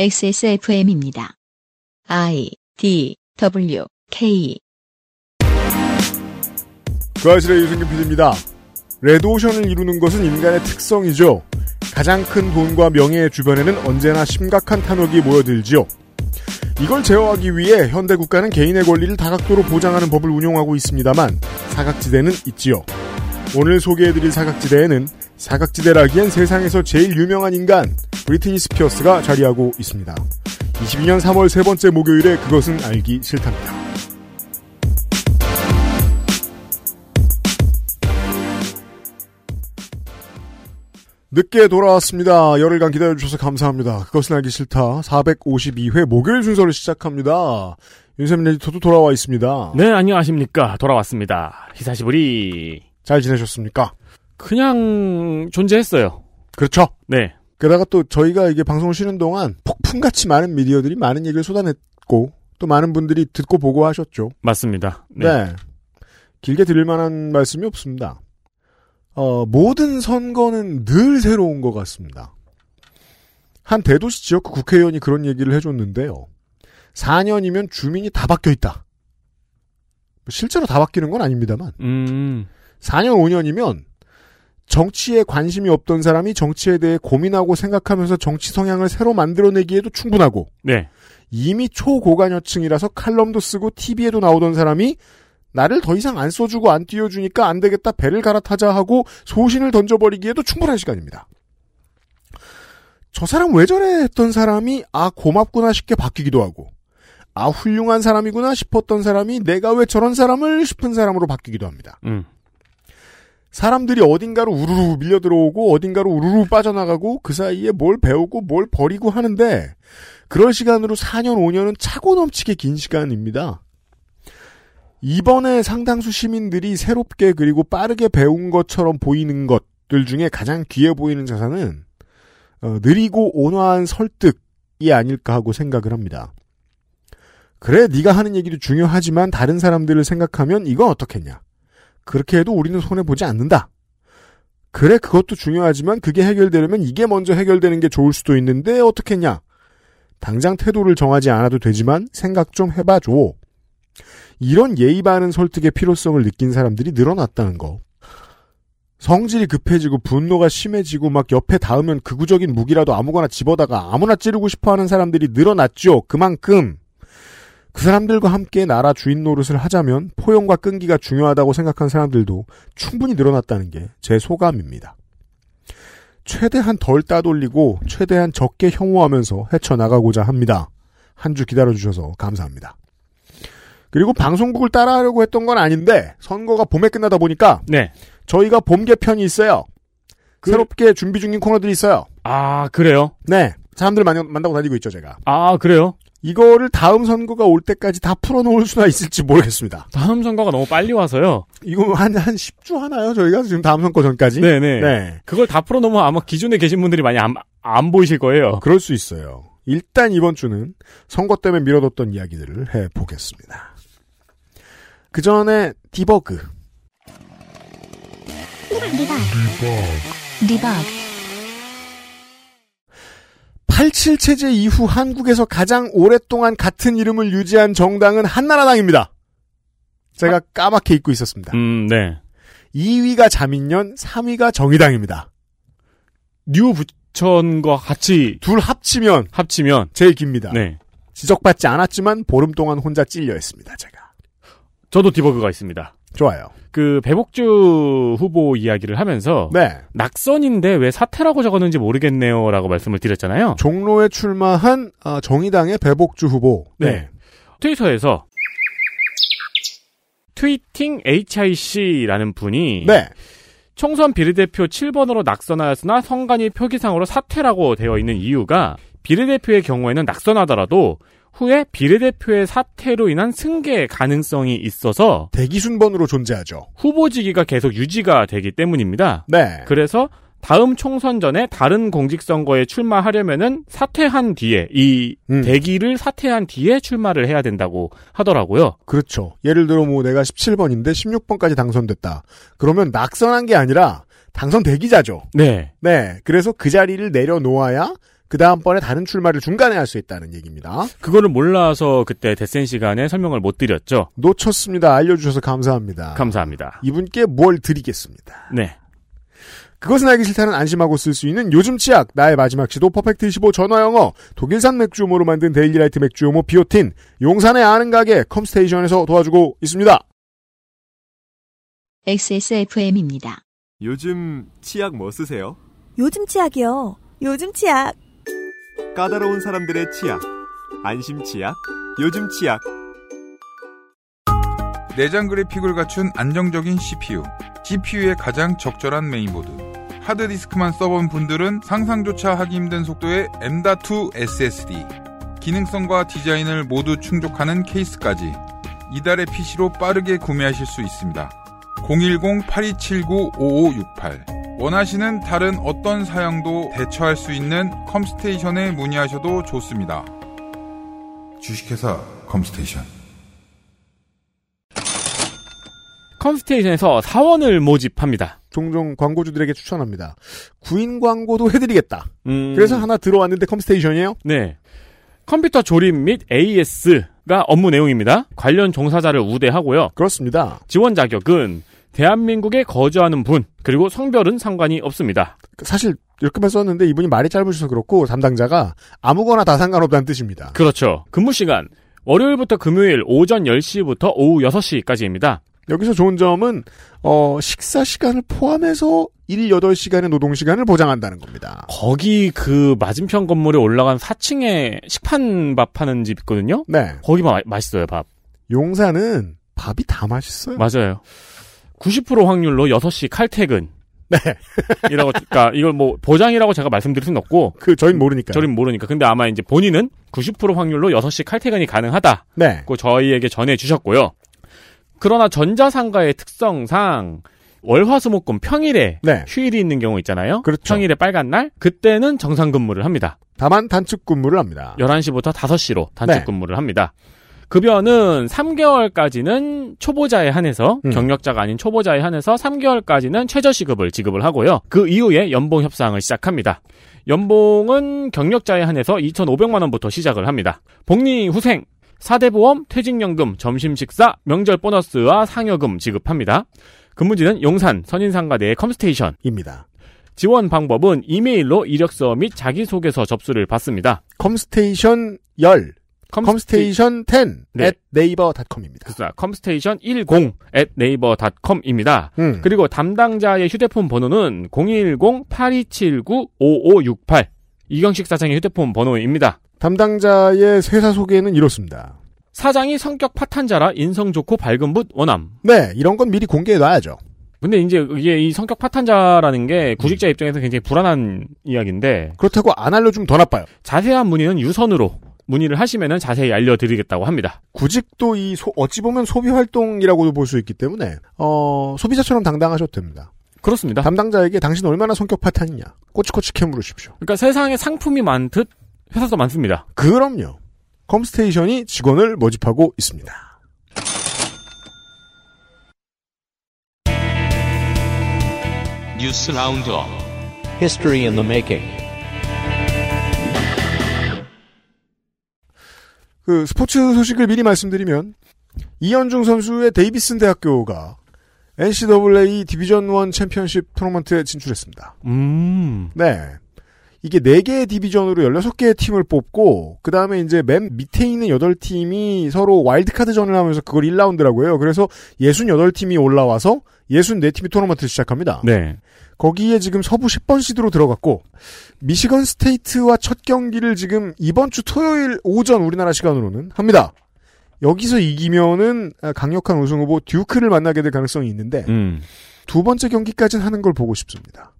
XSFM입니다. I, D, W, K. 그 아실의 유승균 PD입니다. 레드오션을 이루는 것은 인간의 특성이죠. 가장 큰 돈과 명예의 주변에는 언제나 심각한 탐욕이 모여들지요. 이걸 제어하기 위해 현대 국가는 개인의 권리를 다각도로 보장하는 법을 운용하고 있습니다만 사각지대는 있지요. 오늘 소개해드릴 사각지대에는 사각지대라기엔 세상에서 제일 유명한 인간 브리트니 스피어스가 자리하고 있습니다. 22년 3월 세 번째 목요일에 그것은 알기 싫답니다. 늦게 돌아왔습니다. 열흘간 기다려주셔서 감사합니다. 그것은 알기 싫다. 452회 목요일 순서를 시작합니다. 윤세민 에디터도 돌아와 있습니다. 네, 안녕하십니까. 돌아왔습니다. 히사시부리. 잘 지내셨습니까? 그냥 존재했어요. 그렇죠. 네. 게다가 또 저희가 이게 방송을 쉬는 동안 폭풍같이 많은 미디어들이 많은 얘기를 쏟아냈고 또 많은 분들이 듣고 보고 하셨죠. 맞습니다. 네. 길게 드릴 만한 말씀이 없습니다. 모든 선거는 늘 새로운 것 같습니다. 한 대도시 지역구 국회의원이 그런 얘기를 해줬는데요. 4년이면 주민이 다 바뀌어있다. 실제로 다 바뀌는 건 아닙니다만 4년, 5년이면 정치에 관심이 없던 사람이 정치에 대해 고민하고 생각하면서 정치 성향을 새로 만들어내기에도 충분하고 네. 이미 초고관여층이라서 칼럼도 쓰고 TV에도 나오던 사람이 나를 더 이상 안 써주고 안 띄워주니까 안 되겠다 배를 갈아타자 하고 소신을 던져버리기에도 충분한 시간입니다. 저 사람 왜 저래 했던 사람이 아 고맙구나 싶게 바뀌기도 하고 아 훌륭한 사람이구나 싶었던 사람이 내가 왜 저런 사람을 싶은 사람으로 바뀌기도 합니다. 사람들이 어딘가로 우르르 밀려 들어오고 어딘가로 우르르 빠져나가고 그 사이에 뭘 배우고 뭘 버리고 하는데 그럴 시간으로 4년 5년은 차고 넘치게 긴 시간입니다. 이번에 상당수 시민들이 새롭게 그리고 빠르게 배운 것처럼 보이는 것들 중에 가장 귀해 보이는 자산은 느리고 온화한 설득이 아닐까 하고 생각을 합니다. 그래 네가 하는 얘기도 중요하지만 다른 사람들을 생각하면 이건 어떻겠냐. 그렇게 해도 우리는 손해보지 않는다. 그래 그것도 중요하지만 그게 해결되려면 이게 먼저 해결되는 게 좋을 수도 있는데 어떻겠냐. 당장 태도를 정하지 않아도 되지만 생각 좀 해봐줘. 이런 예의 바른 설득의 필요성을 느낀 사람들이 늘어났다는 거. 성질이 급해지고 분노가 심해지고 막 옆에 닿으면 극우적인 무기라도 아무거나 집어다가 아무나 찌르고 싶어하는 사람들이 늘어났죠. 그만큼 그 사람들과 함께 나라 주인 노릇을 하자면 포용과 끈기가 중요하다고 생각한 사람들도 충분히 늘어났다는 게 제 소감입니다. 최대한 덜 따돌리고 최대한 적게 혐오하면서 헤쳐나가고자 합니다. 한 주 기다려주셔서 감사합니다. 그리고 방송국을 따라하려고 했던 건 아닌데 선거가 봄에 끝나다 보니까 네. 저희가 봄 개편이 있어요. 새롭게 준비 중인 코너들이 있어요. 아 그래요? 네. 사람들 만나고 다니고 있죠 제가. 아 그래요? 이거를 다음 선거가 올 때까지 다 풀어놓을 수나 있을지 모르겠습니다. 다음 선거가 너무 빨리 와서요. 이거 한 10주 하나요 저희가 지금 다음 선거 전까지? 네네. 네. 그걸 다 풀어놓으면 아마 기존에 계신 분들이 많이 안 보이실 거예요. 그럴 수 있어요. 일단 이번 주는 선거 때문에 미뤄뒀던 이야기들을 해보겠습니다. 그 전에 디버그. 디버그. 87체제 이후 한국에서 가장 오랫동안 같은 이름을 유지한 정당은 한나라당입니다. 제가 까맣게 잊고 있었습니다. 네. 2위가 자민련, 3위가 정의당입니다. 뉴 부천과 같이 둘 합치면 제일 깁니다. 네. 지적받지 않았지만 보름 동안 혼자 찔려 했습니다. 제가. 저도 디버그가 있습니다. 좋아요. 그 배복주 후보 이야기를 하면서 네. 낙선인데 왜 사퇴라고 적었는지 모르겠네요라고 말씀을 드렸잖아요. 종로에 출마한 정의당의 배복주 후보. 네. 네. 트위터에서 트위팅 HIC라는 분이 네. 총선 비례대표 7번으로 낙선하였으나 선관위 표기상으로 사퇴라고 되어 있는 이유가 비례대표의 경우에는 낙선하더라도 후에 비례대표의 사퇴로 인한 승계 가능성이 있어서 대기순번으로 존재하죠. 후보직위가 계속 유지가 되기 때문입니다. 네. 그래서 다음 총선 전에 다른 공직선거에 출마하려면은 사퇴한 뒤에 이 대기를 사퇴한 뒤에 출마를 해야 된다고 하더라고요. 그렇죠. 예를 들어 뭐 내가 17번인데 16번까지 당선됐다. 그러면 낙선한 게 아니라 당선 대기자죠. 네. 네. 그래서 그 자리를 내려놓아야 그 다음번에 다른 출마를 중간에 할 수 있다는 얘기입니다. 그거를 몰라서 그때 데센 시간에 설명을 못 드렸죠. 놓쳤습니다. 알려주셔서 감사합니다. 감사합니다. 이분께 뭘 드리겠습니다. 네. 그것은 알기 싫다는 안심하고 쓸 수 있는 요즘 치약, 나의 마지막 시도 퍼펙트25 전화영어, 독일산 맥주효모로 만든 데일리라이트 맥주효모 비오틴, 용산의 아는 가게 컴스테이션에서 도와주고 있습니다. XSFM입니다. 요즘 치약 뭐 쓰세요? 요즘 치약이요. 요즘 치약. 까다로운 사람들의 치약. 안심 치약, 요즘 치약. 내장 그래픽을 갖춘 안정적인 CPU, GPU의 가장 적절한 메인보드. 하드디스크만 써본 분들은 상상조차 하기 힘든 속도의 M.2 SSD, 기능성과 디자인을 모두 충족하는 케이스까지 이달의 PC로 빠르게 구매하실 수 있습니다. 010-8279-5568. 원하시는 다른 어떤 사양도 대처할 수 있는 컴스테이션에 문의하셔도 좋습니다. 주식회사 컴스테이션. 컴스테이션에서 사원을 모집합니다. 종종 광고주들에게 추천합니다. 구인 광고도 해드리겠다. 그래서 하나 들어왔는데 컴스테이션이에요? 네. 컴퓨터 조립 및 AS가 업무 내용입니다. 관련 종사자를 우대하고요. 그렇습니다. 지원 자격은 대한민국에 거주하는 분, 그리고 성별은 상관이 없습니다. 사실 이렇게만 썼는데 이분이 말이 짧으셔서 그렇고 담당자가 아무거나 다 상관없다는 뜻입니다. 그렇죠. 근무 시간, 월요일부터 금요일 오전 10시부터 오후 6시까지입니다. 여기서 좋은 점은 식사 시간을 포함해서 1-8시간의 노동 시간을 보장한다는 겁니다. 거기 그 맞은편 건물에 올라간 4층에 식판밥 하는 집 있거든요. 네. 거기 맛있어요, 밥. 용산은 밥이 다 맛있어요. 맞아요. 90% 확률로 6시 칼퇴근. 네. 이라고, 그러니까 이걸 뭐 보장이라고 제가 말씀드릴 순 없고. 저희는 모르니까. 저희는 모르니까. 근데 아마 이제 본인은 90% 확률로 6시 칼퇴근이 가능하다. 네. 그 저희에게 전해 주셨고요. 그러나 전자상가의 특성상 월화수목금 평일에 네. 휴일이 있는 경우 있잖아요. 그렇죠. 평일에 빨간 날 그때는 정상근무를 합니다. 다만 단축근무를 합니다. 11시부터 5시로 단축근무를 네. 합니다. 급여는 3개월까지는 초보자에 한해서 경력자가 아닌 초보자에 한해서 3개월까지는 최저시급을 지급을 하고요. 그 이후에 연봉 협상을 시작합니다. 연봉은 경력자에 한해서 2,500만 원부터 시작을 합니다. 복리 후생. 4대 보험, 퇴직연금, 점심식사, 명절 보너스와 상여금 지급합니다. 근무지는 용산, 선인상가 내 컴스테이션입니다. 지원 방법은 이메일로 이력서 및 자기소개서 접수를 받습니다. 컴스테이션 10, 컴스테이션 10 네. @naver.com입니다. 컴스테이션 10 @naver.com입니다. 그리고 담당자의 휴대폰 번호는 010-8279-5568 이경식 사장의 휴대폰 번호입니다. 담당자의 회사 소개는 이렇습니다. 사장이 성격 파탄자라 인성 좋고 밝은 붓 원함. 네, 이런 건 미리 공개해놔야죠. 근데 이제 이게 이 성격 파탄자라는 게 구직자 입장에서 굉장히 불안한 이야기인데 그렇다고 안 알려주면 더 나빠요. 자세한 문의는 유선으로 문의를 하시면은 자세히 알려드리겠다고 합니다. 구직도 이 어찌 보면 소비 활동이라고도 볼 수 있기 때문에 소비자처럼 당당하셔도 됩니다. 그렇습니다. 담당자에게 당신 얼마나 성격 파탄이냐 꼬치꼬치 캐물으십시오. 그러니까 세상에 상품이 많듯. 회사도 많습니다. 그럼요. 컴스테이션이 직원을 모집하고 있습니다. 뉴스 라운드업. History in the making. 그 스포츠 소식을 미리 말씀드리면 이현중 선수의 데이비슨 대학교가 NCAA 디비전 1 챔피언십 토너먼트에 진출했습니다. 네. 이게 4개의 디비전으로 16개의 팀을 뽑고 그 다음에 이제 맨 밑에 있는 8팀이 서로 와일드카드전을 하면서 그걸 1라운드라고 해요. 그래서 68팀이 올라와서 64팀이 토너먼트를 시작합니다. 네. 거기에 지금 서부 10번 시드로 들어갔고 미시건 스테이트와 첫 경기를 지금 이번 주 토요일 오전 우리나라 시간으로는 합니다. 여기서 이기면은 강력한 우승 후보 듀크를 만나게 될 가능성이 있는데 두 번째 경기까지는 하는 걸 보고 싶습니다.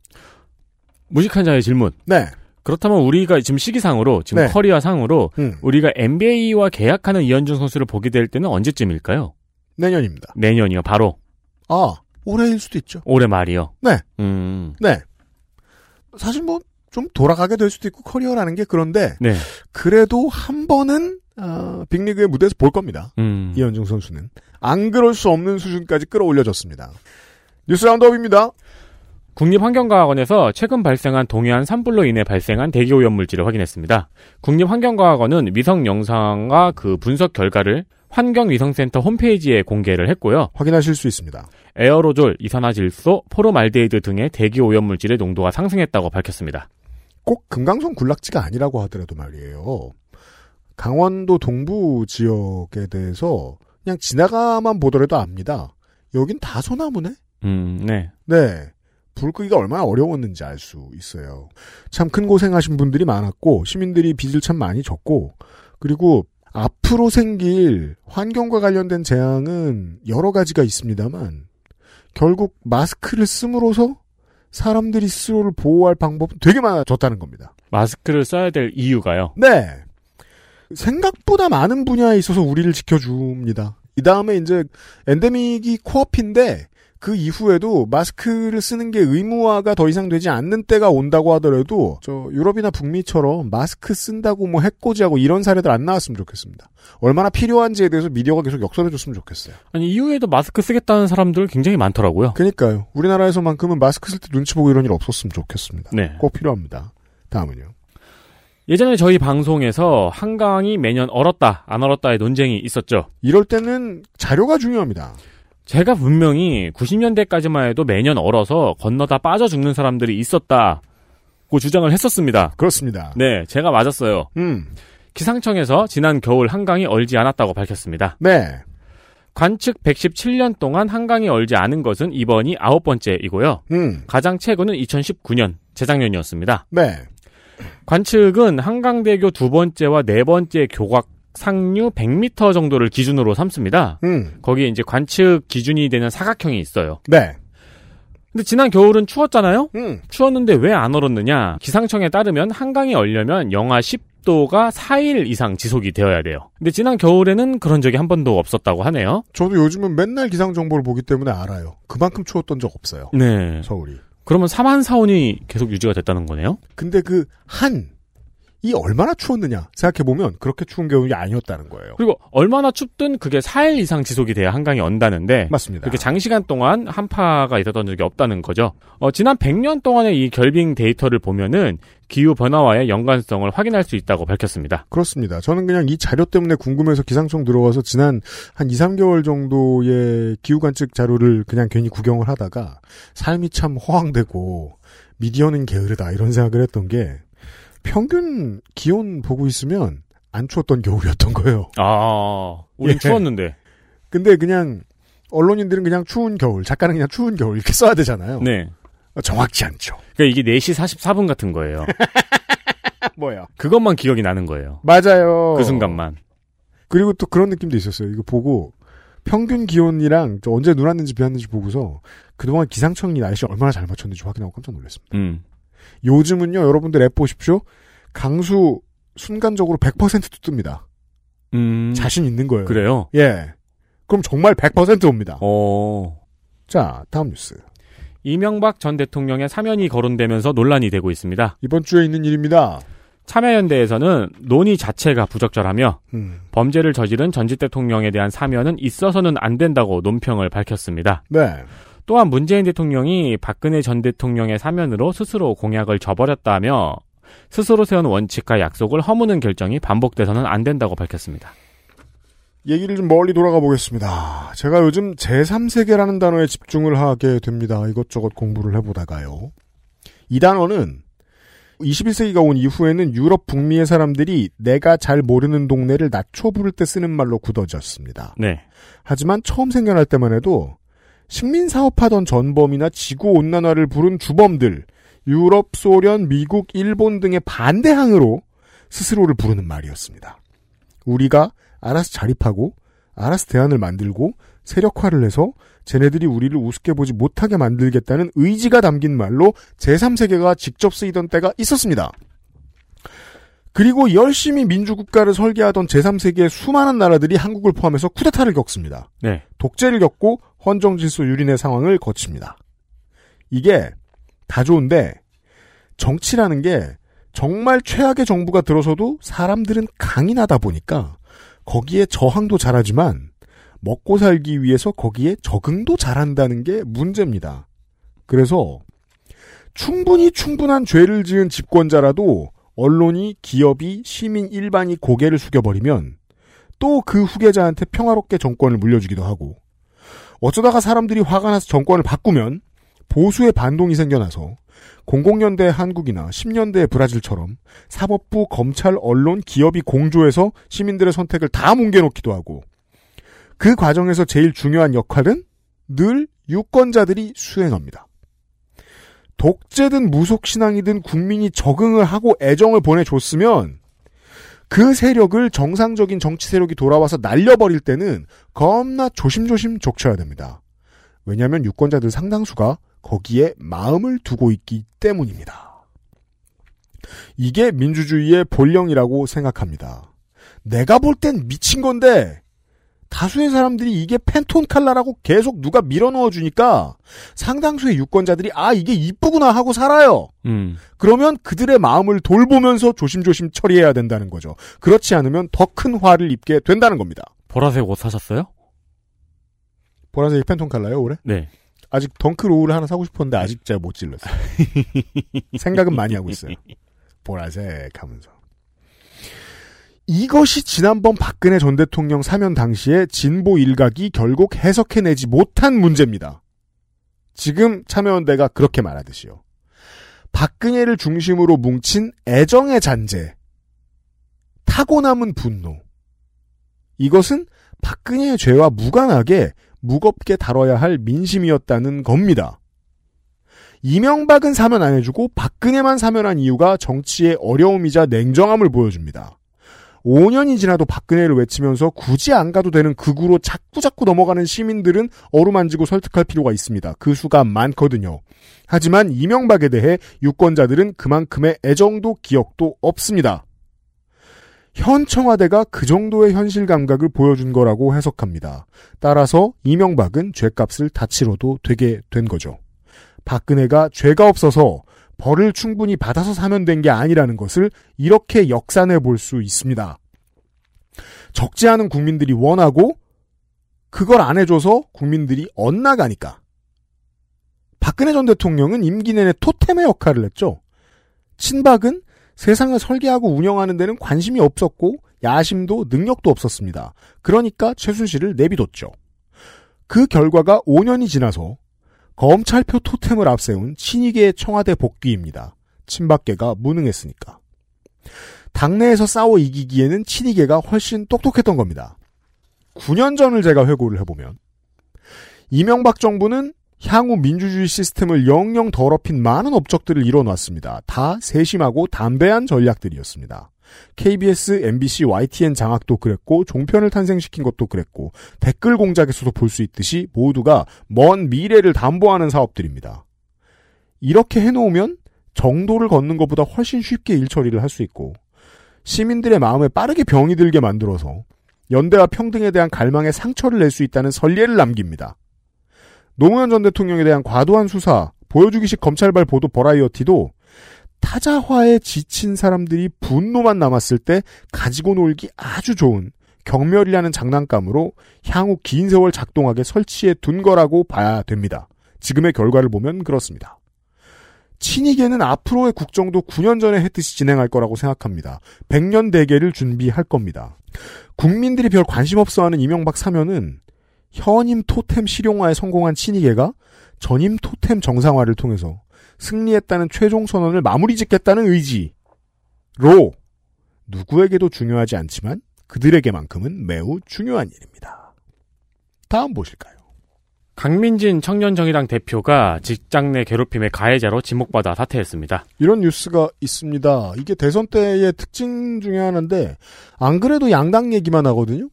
무식한 자의 질문. 네. 그렇다면 우리가 지금 시기상으로, 지금 네. 커리어상으로 우리가 NBA와 계약하는 이현준 선수를 보게 될 때는 언제쯤일까요? 내년입니다. 내년이요, 바로. 아, 올해일 수도 있죠. 올해 말이요. 네. 네. 사실 뭐 좀 돌아가게 될 수도 있고 커리어라는 게 그런데 네. 그래도 한 번은 빅리그의 무대에서 볼 겁니다. 이현준 선수는 안 그럴 수 없는 수준까지 끌어올려졌습니다. 뉴스 라운드업입니다. 국립환경과학원에서 최근 발생한 동해안 산불로 인해 발생한 대기오염물질을 확인했습니다. 국립환경과학원은 위성 영상과 그 분석 결과를 환경위성센터 홈페이지에 공개를 했고요. 확인하실 수 있습니다. 에어로졸, 이산화질소, 포름알데히드 등의 대기오염물질의 농도가 상승했다고 밝혔습니다. 꼭 금강송 군락지가 아니라고 하더라도 말이에요. 강원도 동부 지역에 대해서 그냥 지나가만 보더라도 압니다. 여긴 다 소나무네? 네. 네. 불 끄기가 얼마나 어려웠는지 알 수 있어요. 참 큰 고생하신 분들이 많았고 시민들이 빚을 참 많이 졌고 그리고 앞으로 생길 환경과 관련된 재앙은 여러 가지가 있습니다만 결국 마스크를 씀으로써 사람들이 스스로를 보호할 방법은 되게 많아졌다는 겁니다. 마스크를 써야 될 이유가요? 네. 생각보다 많은 분야에 있어서 우리를 지켜줍니다. 이 다음에 이제 엔데믹이 코앞인데 그 이후에도 마스크를 쓰는 게 의무화가 더 이상 되지 않는 때가 온다고 하더라도 저 유럽이나 북미처럼 마스크 쓴다고 뭐 해코지하고 이런 사례들 안 나왔으면 좋겠습니다. 얼마나 필요한지에 대해서 미디어가 계속 역설해줬으면 좋겠어요. 아니 이후에도 마스크 쓰겠다는 사람들 굉장히 많더라고요. 그러니까요. 우리나라에서만큼은 마스크 쓸 때 눈치 보고 이런 일 없었으면 좋겠습니다. 네. 꼭 필요합니다. 다음은요. 예전에 저희 방송에서 한강이 매년 얼었다 안 얼었다의 논쟁이 있었죠. 이럴 때는 자료가 중요합니다. 제가 분명히 90년대까지만 해도 매년 얼어서 건너다 빠져 죽는 사람들이 있었다고 주장을 했었습니다. 그렇습니다. 네, 제가 맞았어요. 기상청에서 지난 겨울 한강이 얼지 않았다고 밝혔습니다. 네. 관측 117년 동안 한강이 얼지 않은 것은 이번이 9번째이고요. 가장 최근은 2019년, 재작년이었습니다. 네. 관측은 한강대교 2번째와 4번째 교각 상류 100m 정도를 기준으로 삼습니다. 거기에 이제 관측 기준이 되는 사각형이 있어요. 네. 근데 지난 겨울은 추웠잖아요? 추웠는데 왜 안 얼었느냐? 기상청에 따르면 한강이 얼려면 영하 10도가 4일 이상 지속이 되어야 돼요. 근데 지난 겨울에는 그런 적이 한 번도 없었다고 하네요. 저도 요즘은 맨날 기상정보를 보기 때문에 알아요. 그만큼 추웠던 적 없어요. 네. 서울이. 그러면 삼한사온이 계속 유지가 됐다는 거네요? 근데 그 한 이 얼마나 추웠느냐 생각해보면 그렇게 추운 겨울이 아니었다는 거예요. 그리고 얼마나 춥든 그게 4일 이상 지속이 돼야 한강이 언다는데 맞습니다. 그렇게 장시간 동안 한파가 있었던 적이 없다는 거죠. 지난 100년 동안의 이 결빙 데이터를 보면은 기후변화와의 연관성을 확인할 수 있다고 밝혔습니다. 그렇습니다. 저는 그냥 이 자료 때문에 궁금해서 기상청 들어와서 지난 한 2, 3개월 정도의 기후관측 자료를 그냥 괜히 구경을 하다가 삶이 참 허황되고 미디어는 게으르다 이런 생각을 했던 게 평균 기온 보고 있으면 안 추웠던 겨울이었던 거예요. 아, 우린 예. 추웠는데. 근데 그냥 언론인들은 그냥 추운 겨울, 작가는 그냥 추운 겨울 이렇게 써야 되잖아요. 네. 정확치 않죠. 그러니까 이게 4시 44분 같은 거예요. 뭐야? 그것만 기억이 나는 거예요. 맞아요. 그 순간만. 그리고 또 그런 느낌도 있었어요. 이거 보고 평균 기온이랑 언제 눈 왔는지 비 왔는지 보고서 그동안 기상청이 날씨 얼마나 잘 맞췄는지 확인하고 깜짝 놀랐습니다. 요즘은요, 여러분들 앱 보십시오. 강수 순간적으로 100%도 뜹니다. 자신 있는 거예요. 그래요? 예. 그럼 정말 100% 옵니다. 자, 다음 뉴스. 이명박 전 대통령의 사면이 거론되면서 논란이 되고 있습니다. 이번 주에 있는 일입니다. 참여연대에서는 논의 자체가 부적절하며 범죄를 저지른 전직 대통령에 대한 사면은 있어서는 안 된다고 논평을 밝혔습니다. 네. 또한 문재인 대통령이 박근혜 전 대통령의 사면으로 스스로 공약을 저버렸다며 스스로 세운 원칙과 약속을 허무는 결정이 반복돼서는 안 된다고 밝혔습니다. 얘기를 좀 멀리 돌아가 보겠습니다. 제가 요즘 제3세계라는 단어에 집중을 하게 됩니다. 이것저것 공부를 해보다가요. 이 단어는 21세기가 온 이후에는 유럽 북미의 사람들이 내가 잘 모르는 동네를 낮춰 부를 때 쓰는 말로 굳어졌습니다. 네. 하지만 처음 생겨날 때만 해도 식민사업하던 전범이나 지구온난화를 부른 주범들, 유럽, 소련, 미국, 일본 등의 반대항으로 스스로를 부르는 말이었습니다. 우리가 알아서 자립하고 알아서 대안을 만들고 세력화를 해서 쟤네들이 우리를 우습게 보지 못하게 만들겠다는 의지가 담긴 말로 제3세계가 직접 쓰이던 때가 있었습니다. 그리고 열심히 민주국가를 설계하던 제3세계의 수많은 나라들이 한국을 포함해서 쿠데타를 겪습니다. 네. 독재를 겪고 헌정질서 유린의 상황을 거칩니다. 이게 다 좋은데 정치라는 게 정말 최악의 정부가 들어서도 사람들은 강인하다 보니까 거기에 저항도 잘하지만 먹고 살기 위해서 거기에 적응도 잘한다는 게 문제입니다. 그래서 충분한 죄를 지은 집권자라도 언론이, 기업이, 시민 일반이 고개를 숙여버리면 또 그 후계자한테 평화롭게 정권을 물려주기도 하고, 어쩌다가 사람들이 화가 나서 정권을 바꾸면 보수의 반동이 생겨나서 00년대 한국이나 10년대 브라질처럼 사법부, 검찰, 언론, 기업이 공조해서 시민들의 선택을 다 뭉개놓기도 하고, 그 과정에서 제일 중요한 역할은 늘 유권자들이 수행합니다. 독재든 무속신앙이든 국민이 적응을 하고 애정을 보내줬으면 그 세력을 정상적인 정치 세력이 돌아와서 날려버릴 때는 겁나 조심조심 족쳐야 됩니다. 왜냐하면 유권자들 상당수가 거기에 마음을 두고 있기 때문입니다. 이게 민주주의의 본령이라고 생각합니다. 내가 볼 땐 미친 건데 다수의 사람들이 이게 팬톤 칼라라고 계속 누가 밀어넣어주니까 상당수의 유권자들이 아 이게 이쁘구나 하고 살아요. 그러면 그들의 마음을 돌보면서 조심조심 처리해야 된다는 거죠. 그렇지 않으면 더 큰 화를 입게 된다는 겁니다. 보라색 옷 사셨어요? 보라색 팬톤 칼라요 올해? 네. 아직 덩크로우를 하나 사고 싶었는데 아직 제가 못 질렀어요. 생각은 많이 하고 있어요. 보라색 하면서. 이것이 지난번 박근혜 전 대통령 사면 당시에 진보 일각이 결국 해석해내지 못한 문제입니다. 지금 참여연대가 그렇게 말하듯이요. 박근혜를 중심으로 뭉친 애정의 잔재, 타고남은 분노. 이것은 박근혜의 죄와 무관하게 무겁게 다뤄야 할 민심이었다는 겁니다. 이명박은 사면 안 해주고 박근혜만 사면한 이유가 정치의 어려움이자 냉정함을 보여줍니다. 5년이 지나도 박근혜를 외치면서 굳이 안 가도 되는 극으로 자꾸자꾸 넘어가는 시민들은 어루만지고 설득할 필요가 있습니다. 그 수가 많거든요. 하지만 이명박에 대해 유권자들은 그만큼의 애정도 기억도 없습니다. 현 청와대가 그 정도의 현실 감각을 보여준 거라고 해석합니다. 따라서 이명박은 죗값을 다 치러도 되게 된 거죠. 박근혜가 죄가 없어서 벌을 충분히 받아서 사면된 게 아니라는 것을 이렇게 역산해 볼 수 있습니다. 적지 않은 국민들이 원하고 그걸 안 해줘서 국민들이 엇나가니까. 박근혜 전 대통령은 임기 내내 토템의 역할을 했죠. 친박은 세상을 설계하고 운영하는 데는 관심이 없었고 야심도 능력도 없었습니다. 그러니까 최순실을 내비뒀죠. 그 결과가 5년이 지나서 검찰표 토템을 앞세운 친이계의 청와대 복귀입니다. 친박계가 무능했으니까. 당내에서 싸워 이기기에는 친이계가 훨씬 똑똑했던 겁니다. 9년 전을 제가 회고를 해보면 이명박 정부는 향후 민주주의 시스템을 영영 더럽힌 많은 업적들을 이뤄놨습니다. 다 세심하고 담대한 전략들이었습니다. KBS, MBC, YTN 장악도 그랬고 종편을 탄생시킨 것도 그랬고 댓글 공작에서도 볼 수 있듯이 모두가 먼 미래를 담보하는 사업들입니다. 이렇게 해놓으면 정도를 걷는 것보다 훨씬 쉽게 일처리를 할 수 있고 시민들의 마음에 빠르게 병이 들게 만들어서 연대와 평등에 대한 갈망에 상처를 낼 수 있다는 선례를 남깁니다. 노무현 전 대통령에 대한 과도한 수사, 보여주기식 검찰발 보도 버라이어티도 타자화에 지친 사람들이 분노만 남았을 때 가지고 놀기 아주 좋은 경멸이라는 장난감으로 향후 긴 세월 작동하게 설치해 둔 거라고 봐야 됩니다. 지금의 결과를 보면 그렇습니다. 친이계는 앞으로의 국정도 9년 전에 했듯이 진행할 거라고 생각합니다. 100년 대계를 준비할 겁니다. 국민들이 별 관심 없어하는 이명박 사면은 현임 토템 실용화에 성공한 친이계가 전임 토템 정상화를 통해서 승리했다는 최종 선언을 마무리 짓겠다는 의지로 누구에게도 중요하지 않지만 그들에게만큼은 매우 중요한 일입니다. 다음 보실까요? 강민진 청년정의당 대표가 직장 내 괴롭힘의 가해자로 지목받아 사퇴했습니다. 이런 뉴스가 있습니다. 이게 대선 때의 특징 중에 하나인데 안 그래도 양당 얘기만 하거든요.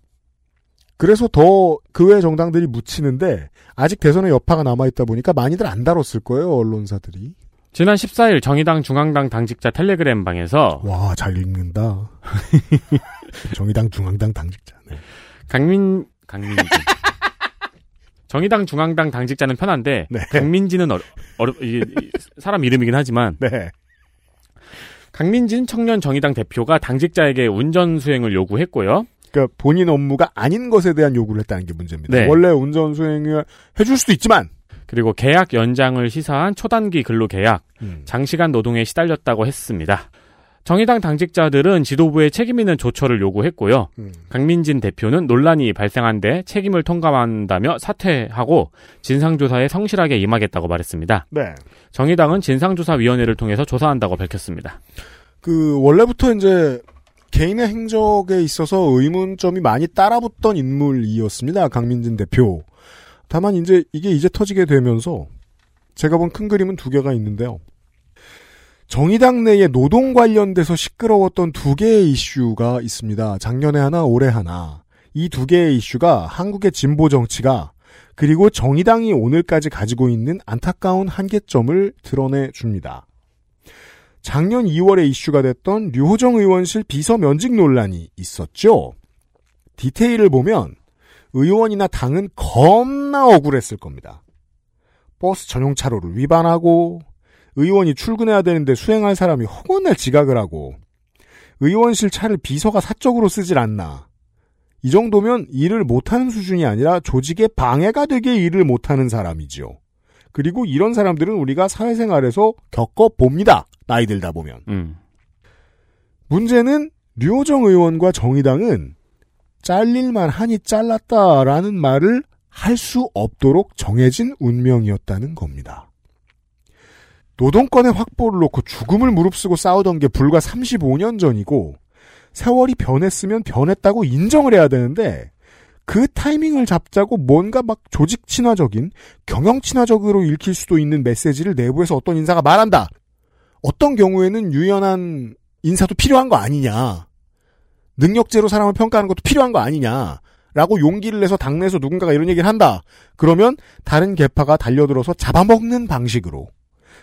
그래서 더 그 외 정당들이 묻히는데 아직 대선의 여파가 남아있다 보니까 많이들 안 다뤘을 거예요. 언론사들이. 지난 14일 정의당 중앙당 당직자 텔레그램 방에서 와, 잘 읽는다. 정의당 중앙당 당직자. 네. 강민진. 정의당 중앙당 당직자는 편한데 네. 강민진은 사람 이름이긴 하지만 네. 강민진 청년 정의당 대표가 당직자에게 운전 수행을 요구했고요. 그러니까 본인 업무가 아닌 것에 대한 요구를 했다는 게 문제입니다. 네. 원래 운전 수행을 해줄 수도 있지만. 그리고 계약 연장을 시사한 초단기 근로 계약, 장시간 노동에 시달렸다고 했습니다. 정의당 당직자들은 지도부의 책임 있는 조처를 요구했고요. 강민진 대표는 논란이 발생한 데 책임을 통감한다며 사퇴하고 진상조사에 성실하게 임하겠다고 말했습니다. 네. 정의당은 진상조사위원회를 통해서 조사한다고 밝혔습니다. 그 원래부터 이제 개인의 행적에 있어서 의문점이 많이 따라붙던 인물이었습니다. 강민진 대표. 다만 이제 이게 이제 터지게 되면서 제가 본 큰 그림은 두 개가 있는데요. 정의당 내에 노동 관련돼서 시끄러웠던 두 개의 이슈가 있습니다. 작년에 하나, 올해 하나. 이 두 개의 이슈가 한국의 진보 정치가 그리고 정의당이 오늘까지 가지고 있는 안타까운 한계점을 드러내줍니다. 작년 2월에 이슈가 됐던 류호정 의원실 비서 면직 논란이 있었죠. 디테일을 보면 의원이나 당은 겁나 억울했을 겁니다. 버스 전용 차로를 위반하고 의원이 출근해야 되는데 수행할 사람이 허건날 지각을 하고 의원실 차를 비서가 사적으로 쓰질 않나. 이 정도면 일을 못하는 수준이 아니라 조직에 방해가 되게 일을 못하는 사람이죠. 그리고 이런 사람들은 우리가 사회생활에서 겪어봅니다. 나이 들다 보면. 문제는 류호정 의원과 정의당은 잘릴만 하니 잘랐다라는 말을 할 수 없도록 정해진 운명이었다는 겁니다. 노동권의 확보를 놓고 죽음을 무릅쓰고 싸우던 게 불과 35년 전이고 세월이 변했으면 변했다고 인정을 해야 되는데 그 타이밍을 잡자고 뭔가 막 조직 친화적인 경영 친화적으로 읽힐 수도 있는 메시지를 내부에서 어떤 인사가 말한다. 어떤 경우에는 유연한 인사도 필요한 거 아니냐. 능력제로 사람을 평가하는 것도 필요한 거 아니냐. 라고 용기를 내서 당내에서 누군가가 이런 얘기를 한다. 그러면 다른 계파가 달려들어서 잡아먹는 방식으로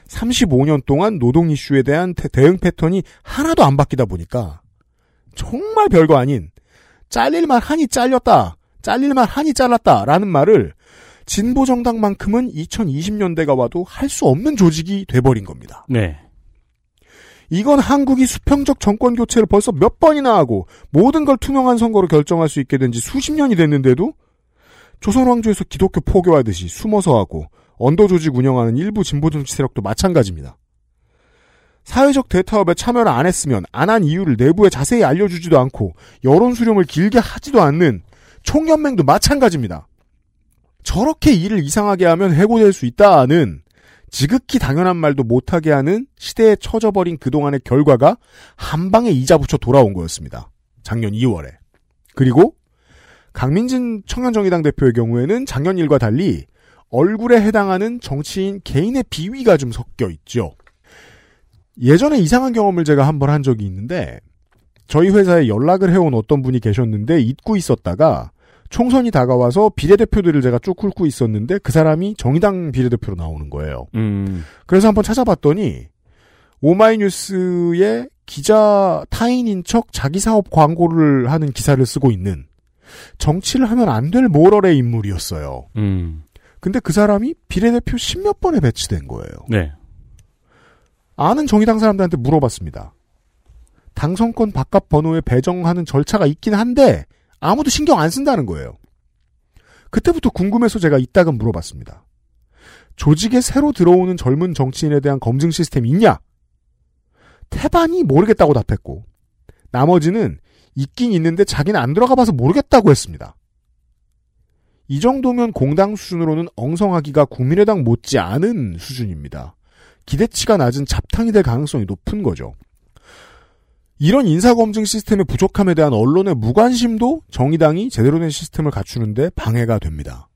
35년 동안 노동 이슈에 대한 대응 패턴이 하나도 안 바뀌다 보니까 정말 별거 아닌 잘릴만 하니 잘렸다, 잘릴만 하니 잘랐다라는 말을 진보 정당만큼은 2020년대가 와도 할 수 없는 조직이 돼버린 겁니다. 네. 이건 한국이 수평적 정권 교체를 벌써 몇 번이나 하고 모든 걸 투명한 선거로 결정할 수 있게 된 지 수십 년이 됐는데도 조선 왕조에서 기독교 포교하듯이 숨어서 하고 언더 조직 운영하는 일부 진보 정치 세력도 마찬가지입니다. 사회적 대타협에 참여를 안 했으면 안 한 이유를 내부에 자세히 알려주지도 않고 여론 수렴을 길게 하지도 않는 총연맹도 마찬가지입니다. 저렇게 일을 이상하게 하면 해고될 수 있다는 지극히 당연한 말도 못하게 하는 시대에 처져버린 그동안의 결과가 한 방에 이자 붙여 돌아온 거였습니다. 작년 2월에. 그리고 강민진 청년정의당 대표의 경우에는 작년 일과 달리 얼굴에 해당하는 정치인 개인의 비위가 좀 섞여 있죠. 예전에 이상한 경험을 제가 한 번 한 적이 있는데 저희 회사에 연락을 해온 어떤 분이 계셨는데 잊고 있었다가 총선이 다가와서 비례대표들을 제가 쭉 훑고 있었는데 그 사람이 정의당 비례대표로 나오는 거예요. 그래서 한번 찾아봤더니 오마이뉴스에 기자 타인인 척 자기 사업 광고를 하는 기사를 쓰고 있는 정치를 하면 안 될 모럴의 인물이었어요. 근데 그 사람이 비례대표 10몇 번에 배치된 거예요. 네. 아는 정의당 사람들한테 물어봤습니다. 당선권 바깥 번호에 배정하는 절차가 있긴 한데 아무도 신경 안 쓴다는 거예요. 그때부터 궁금해서 제가 이따금 물어봤습니다. 조직에 새로 들어오는 젊은 정치인에 대한 검증 시스템이 있냐? 태반이 모르겠다고 답했고 나머지는 있긴 있는데 자기는 안 들어가 봐서 모르겠다고 했습니다. 이 정도면 공당 수준으로는 엉성하기가 국민의당 못지 않은 수준입니다. 기대치가 낮은 잡탕이 될 가능성이 높은 거죠. 이런 인사검증 시스템의 부족함에 대한 언론의 무관심도 정의당이 제대로 된 시스템을 갖추는데 방해가 됩니다.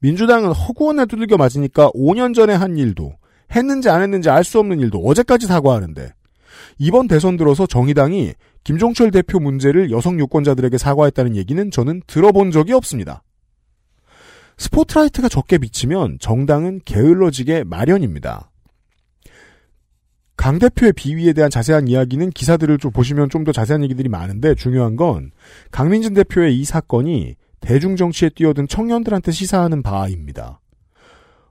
민주당은 허구원에 두들겨 맞으니까 5년 전에 한 일도 했는지 안 했는지 알 수 없는 일도 어제까지 사과하는데 이번 대선 들어서 정의당이 김종철 대표 문제를 여성 유권자들에게 사과했다는 얘기는 저는 들어본 적이 없습니다. 스포트라이트가 적게 비치면 정당은 게을러지게 마련입니다. 강 대표의 비위에 대한 자세한 이야기는 기사들을 좀 보시면 좀 더 자세한 얘기들이 많은데 중요한 건 강민진 대표의 이 사건이 대중정치에 뛰어든 청년들한테 시사하는 바입니다.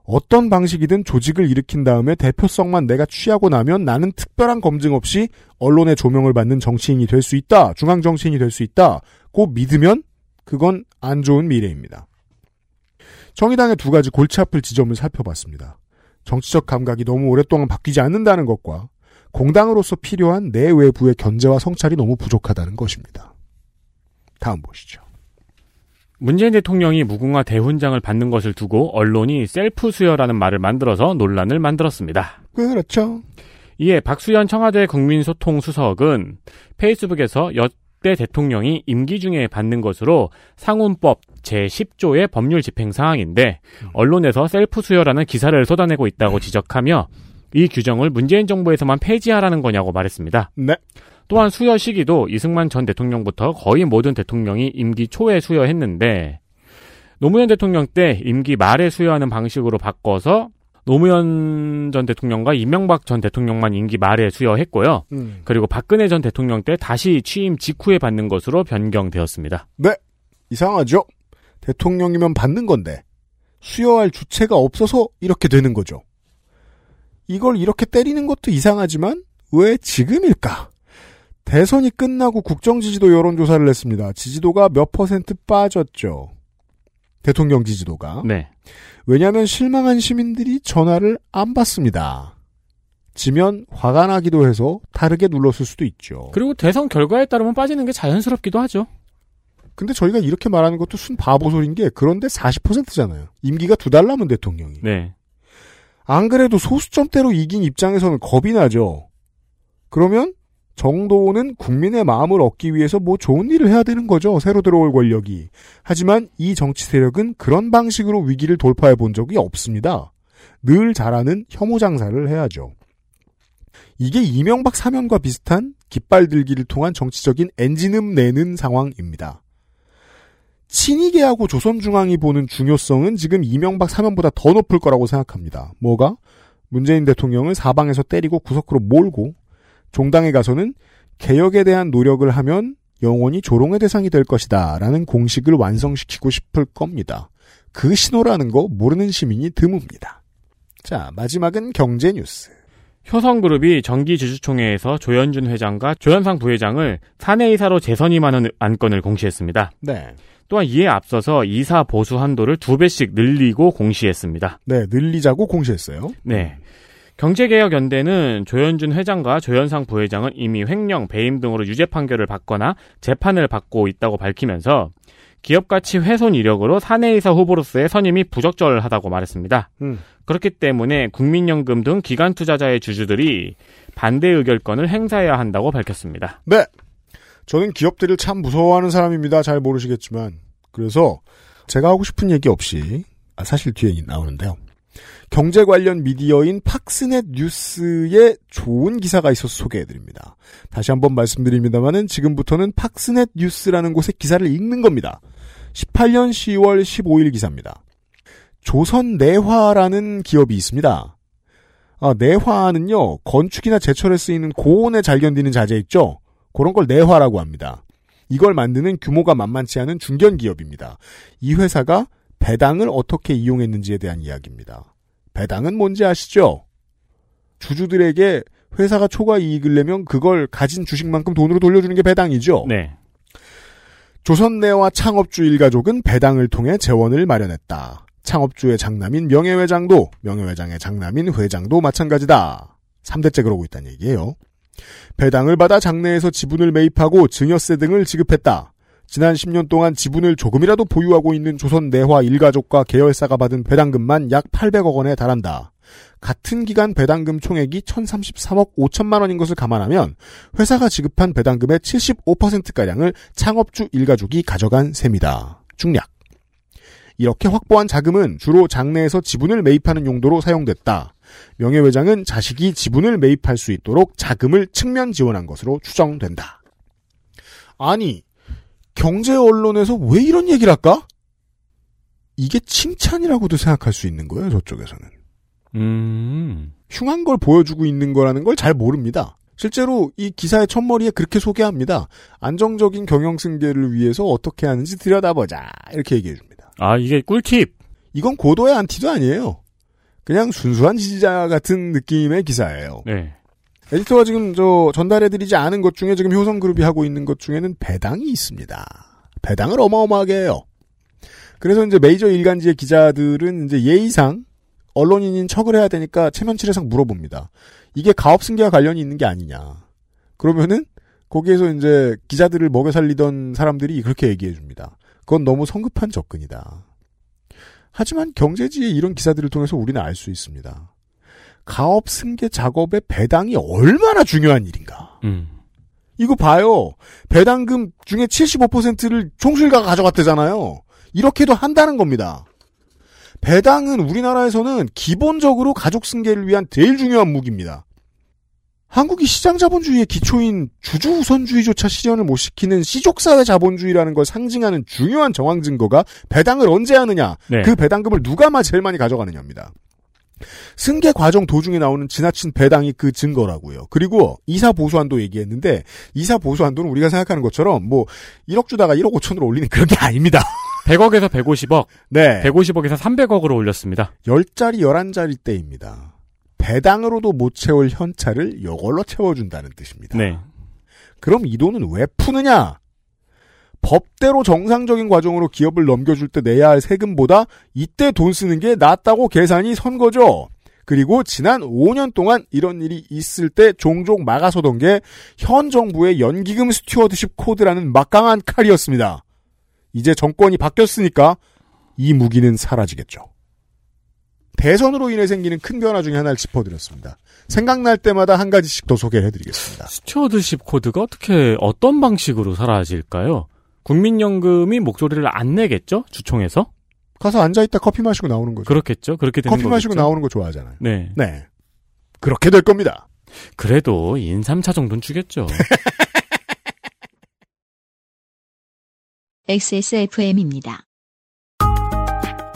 어떤 방식이든 조직을 일으킨 다음에 대표성만 내가 취하고 나면 나는 특별한 검증 없이 언론의 조명을 받는 정치인이 될 수 있다. 중앙정치인이 될 수 있다고 믿으면 그건 안 좋은 미래입니다. 정의당의 두 가지 골치 아플 지점을 살펴봤습니다. 정치적 감각이 너무 오랫동안 바뀌지 않는다는 것과 공당으로서 필요한 내외부의 견제와 성찰이 너무 부족하다는 것입니다. 다음 보시죠. 문재인 대통령이 무궁화 대훈장을 받는 것을 두고 언론이 셀프 수여라는 말을 만들어서 논란을 만들었습니다. 그렇죠. 이에 박수현 청와대 국민소통수석은 페이스북에서 역대 대통령이 임기 중에 받는 것으로 상훈법 제10조의 법률 집행 사항인데 언론에서 셀프 수여라는 기사를 쏟아내고 있다고 지적하며 이 규정을 문재인 정부에서만 폐지하라는 거냐고 말했습니다. 네. 또한 수여 시기도 이승만 전 대통령부터 거의 모든 대통령이 임기 초에 수여했는데 노무현 대통령 때 임기 말에 수여하는 방식으로 바꿔서 노무현 전 대통령과 이명박 전 대통령만 임기 말에 수여했고요. 그리고 박근혜 전 대통령 때 다시 취임 직후에 받는 것으로 변경되었습니다. 네. 이상하죠. 대통령이면 받는 건데 수여할 주체가 없어서 이렇게 되는 거죠. 이걸 이렇게 때리는 것도 이상하지만 왜 지금일까? 대선이 끝나고 국정지지도 여론조사를 했습니다. 지지도가 몇 퍼센트 빠졌죠. 대통령 지지도가. 네. 왜냐하면 실망한 시민들이 전화를 안 받습니다. 지면 화가 나기도 해서 다르게 눌렀을 수도 있죠. 그리고 대선 결과에 따르면 빠지는 게 자연스럽기도 하죠. 근데 저희가 이렇게 말하는 것도 순 바보 소린 게 그런데 40%잖아요. 임기가 두 달 남은 대통령이. 네. 안 그래도 소수점대로 이긴 입장에서는 겁이 나죠. 그러면 정도는 국민의 마음을 얻기 위해서 뭐 좋은 일을 해야 되는 거죠. 새로 들어올 권력이. 하지만 이 정치 세력은 그런 방식으로 위기를 돌파해 본 적이 없습니다. 늘 잘하는 혐오 장사를 해야죠. 이게 이명박 사면과 비슷한 깃발 들기를 통한 정치적인 엔진음 내는 상황입니다. 친이계하고 조선중앙이 보는 중요성은 지금 이명박 사면보다 더 높을 거라고 생각합니다. 뭐가? 문재인 대통령을 사방에서 때리고 구석으로 몰고 종당에 가서는 개혁에 대한 노력을 하면 영원히 조롱의 대상이 될 것이다 라는 공식을 완성시키고 싶을 겁니다. 그 신호라는 거 모르는 시민이 드뭅니다. 자, 마지막은 경제 뉴스. 효성그룹이 정기주주총회에서 조현준 회장과 조현상 부회장을 사내이사로 재선임하는 안건을 공시했습니다. 네. 또한 이에 앞서서 이사 보수 한도를 2배씩 늘리고 공시했습니다. 네, 늘리자고 공시했어요. 네. 경제개혁연대는 조현준 회장과 조현상 부회장은 이미 횡령, 배임 등으로 유죄 판결을 받거나 재판을 받고 있다고 밝히면서 기업가치 훼손 이력으로 사내이사 후보로서의 선임이 부적절하다고 말했습니다. 그렇기 때문에 국민연금 등 기간투자자의 주주들이 반대 의결권을 행사해야 한다고 밝혔습니다. 네. 저는 기업들을 참 무서워하는 사람입니다. 잘 모르시겠지만. 그래서 제가 하고 싶은 얘기 없이 사실 뒤에 나오는데요. 경제 관련 미디어인 팍스넷 뉴스에 좋은 기사가 있어서 소개해드립니다. 다시 한번 말씀드립니다만은 지금부터는 팍스넷 뉴스라는 곳에 기사를 읽는 겁니다. 18년 10월 15일 기사입니다. 조선내화라는 기업이 있습니다. 아, 내화는요, 건축이나 제철에 쓰이는 고온에 잘 견디는 자재 있죠? 그런 걸 내화라고 합니다. 이걸 만드는 규모가 만만치 않은 중견기업입니다. 이 회사가 배당을 어떻게 이용했는지에 대한 이야기입니다. 배당은 뭔지 아시죠? 주주들에게 회사가 초과 이익을 내면 그걸 가진 주식만큼 돈으로 돌려주는 게 배당이죠? 네. 조선내와 창업주 일가족은 배당을 통해 재원을 마련했다. 창업주의 장남인 명예회장도, 명예회장의 장남인 회장도 마찬가지다. 3대째 그러고 있다는 얘기예요. 배당을 받아 장내에서 지분을 매입하고 증여세 등을 지급했다. 지난 10년 동안 지분을 조금이라도 보유하고 있는 조선내화 일가족과 계열사가 받은 배당금만 약 800억 원에 달한다. 같은 기간 배당금 총액이 1,033억 5천만 원인 것을 감안하면 회사가 지급한 배당금의 75%가량을 창업주 일가족이 가져간 셈이다. 중략. 이렇게 확보한 자금은 주로 장내에서 지분을 매입하는 용도로 사용됐다. 명예회장은 자식이 지분을 매입할 수 있도록 자금을 측면 지원한 것으로 추정된다. 아니... 경제 언론에서 왜 이런 얘기를 할까? 이게 칭찬이라고도 생각할 수 있는 거예요, 저쪽에서는. 흉한 걸 보여주고 있는 거라는 걸 잘 모릅니다. 실제로 이 기사의 첫머리에 그렇게 소개합니다. 안정적인 경영 승계를 위해서 어떻게 하는지 들여다보자. 이렇게 얘기해 줍니다. 아, 이게 꿀팁. 이건 고도의 안티도 아니에요. 그냥 순수한 지지자 같은 느낌의 기사예요. 네. 에디터가 지금 전달해드리지 않은 것 중에 지금 효성그룹이 하고 있는 것 중에는 배당이 있습니다. 배당을 어마어마하게 해요. 그래서 이제 메이저 일간지의 기자들은 이제 예의상 언론인인 척을 해야 되니까 체면치레상 물어봅니다. 이게 가업승계와 관련이 있는 게 아니냐. 그러면은 거기에서 이제 기자들을 먹여 살리던 사람들이 그렇게 얘기해 줍니다. 그건 너무 성급한 접근이다. 하지만 경제지의 이런 기사들을 통해서 우리는 알 수 있습니다. 가업승계 작업의 배당이 얼마나 중요한 일인가. 이거 봐요. 배당금 중에 75%를 총수일가가 가져갔대잖아요. 이렇게도 한다는 겁니다. 배당은 우리나라에서는 기본적으로 가족승계를 위한 제일 중요한 무기입니다. 한국이 시장자본주의의 기초인 주주우선주의조차 실현을 못 시키는 시족사회 자본주의라는 걸 상징하는 중요한 정황증거가 배당을 언제 하느냐, 네. 그 배당금을 누가 제일 많이 가져가느냐입니다. 승계 과정 도중에 나오는 지나친 배당이 그 증거라고요. 그리고 이사보수한도 얘기했는데, 이사보수한도는 우리가 생각하는 것처럼 뭐 1억 주다가 1억 5천으로 올리는 그런 게 아닙니다. 100억에서 150억, 네. 150억에서 300억으로 올렸습니다. 10자리 11자리 때입니다. 배당으로도 못 채울 현찰을 이걸로 채워준다는 뜻입니다. 네. 그럼 이 돈은 왜 푸느냐? 법대로 정상적인 과정으로 기업을 넘겨줄 때 내야 할 세금보다 이때 돈 쓰는 게 낫다고 계산이 선 거죠. 그리고 지난 5년 동안 이런 일이 있을 때 종종 막아서던 게 현 정부의 연기금 스튜어드십 코드라는 막강한 칼이었습니다. 이제 정권이 바뀌었으니까 이 무기는 사라지겠죠. 대선으로 인해 생기는 큰 변화 중에 하나를 짚어드렸습니다. 생각날 때마다 한 가지씩 더 소개를 해드리겠습니다. 스튜어드십 코드가 어떤 방식으로 사라질까요? 국민연금이 목소리를 안 내겠죠? 주총에서? 가서 앉아있다 커피 마시고 나오는 거죠. 그렇겠죠. 그렇게 되는 거죠. 커피 마시고 나오는 거 좋아하잖아요. 네. 네. 그렇게 될 겁니다. 그래도 인삼차 정도는 주겠죠. XSFM입니다.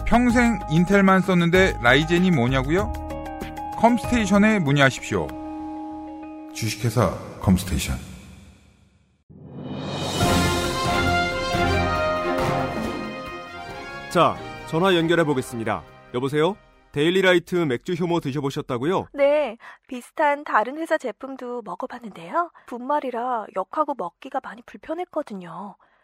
평생 인텔만 썼는데 라이젠이 뭐냐고요? 컴스테이션에 문의하십시오. 주식회사 컴스테이션. 자, 전화 연결해 보겠습니다. 여보세요? 데일리라이트 맥주 효모 드셔보셨다고요? 네, 비슷한 다른 회사 제품도 먹어봤는데요. 분말이라 역하고 먹기가 많이 불편했거든요.